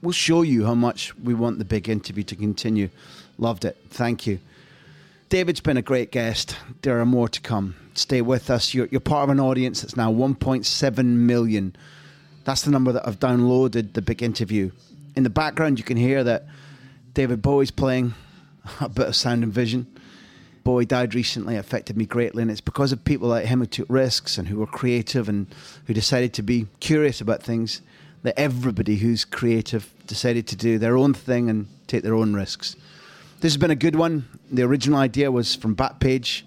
we'll show you how much we want the big interview to continue. Loved it. Thank you. David's been a great guest. There are more to come. Stay with us. You're, you're part of an audience that's now one point seven million. That's the number that I've downloaded the big interview. In the background, you can hear that David Bowie's playing, a bit of sound and vision. Bowie died recently, affected me greatly, and it's because of people like him who took risks and who were creative and who decided to be curious about things that everybody who's creative decided to do their own thing and take their own risks. This has been a good one. The original idea was from Backpage,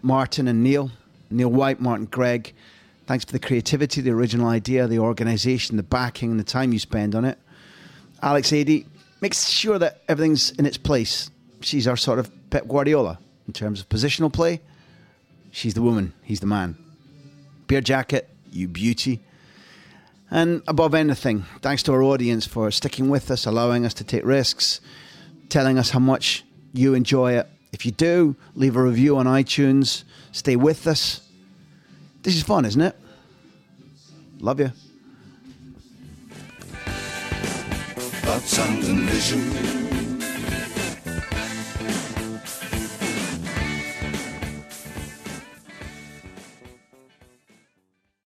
Martin and Neil, Neil White, Martin Gregg. Thanks for the creativity, the original idea, the organisation, the backing, and the time you spend on it. Alex Adey makes sure that everything's in its place. She's our sort of Pep Guardiola in terms of positional play. She's the woman, he's the man. Beer jacket, you beauty. And above anything, thanks to our audience for sticking with us, allowing us to take risks, telling us how much you enjoy it. If you do, leave a review on iTunes. Stay with us. This is fun, isn't it? Love you. That's sound and vision.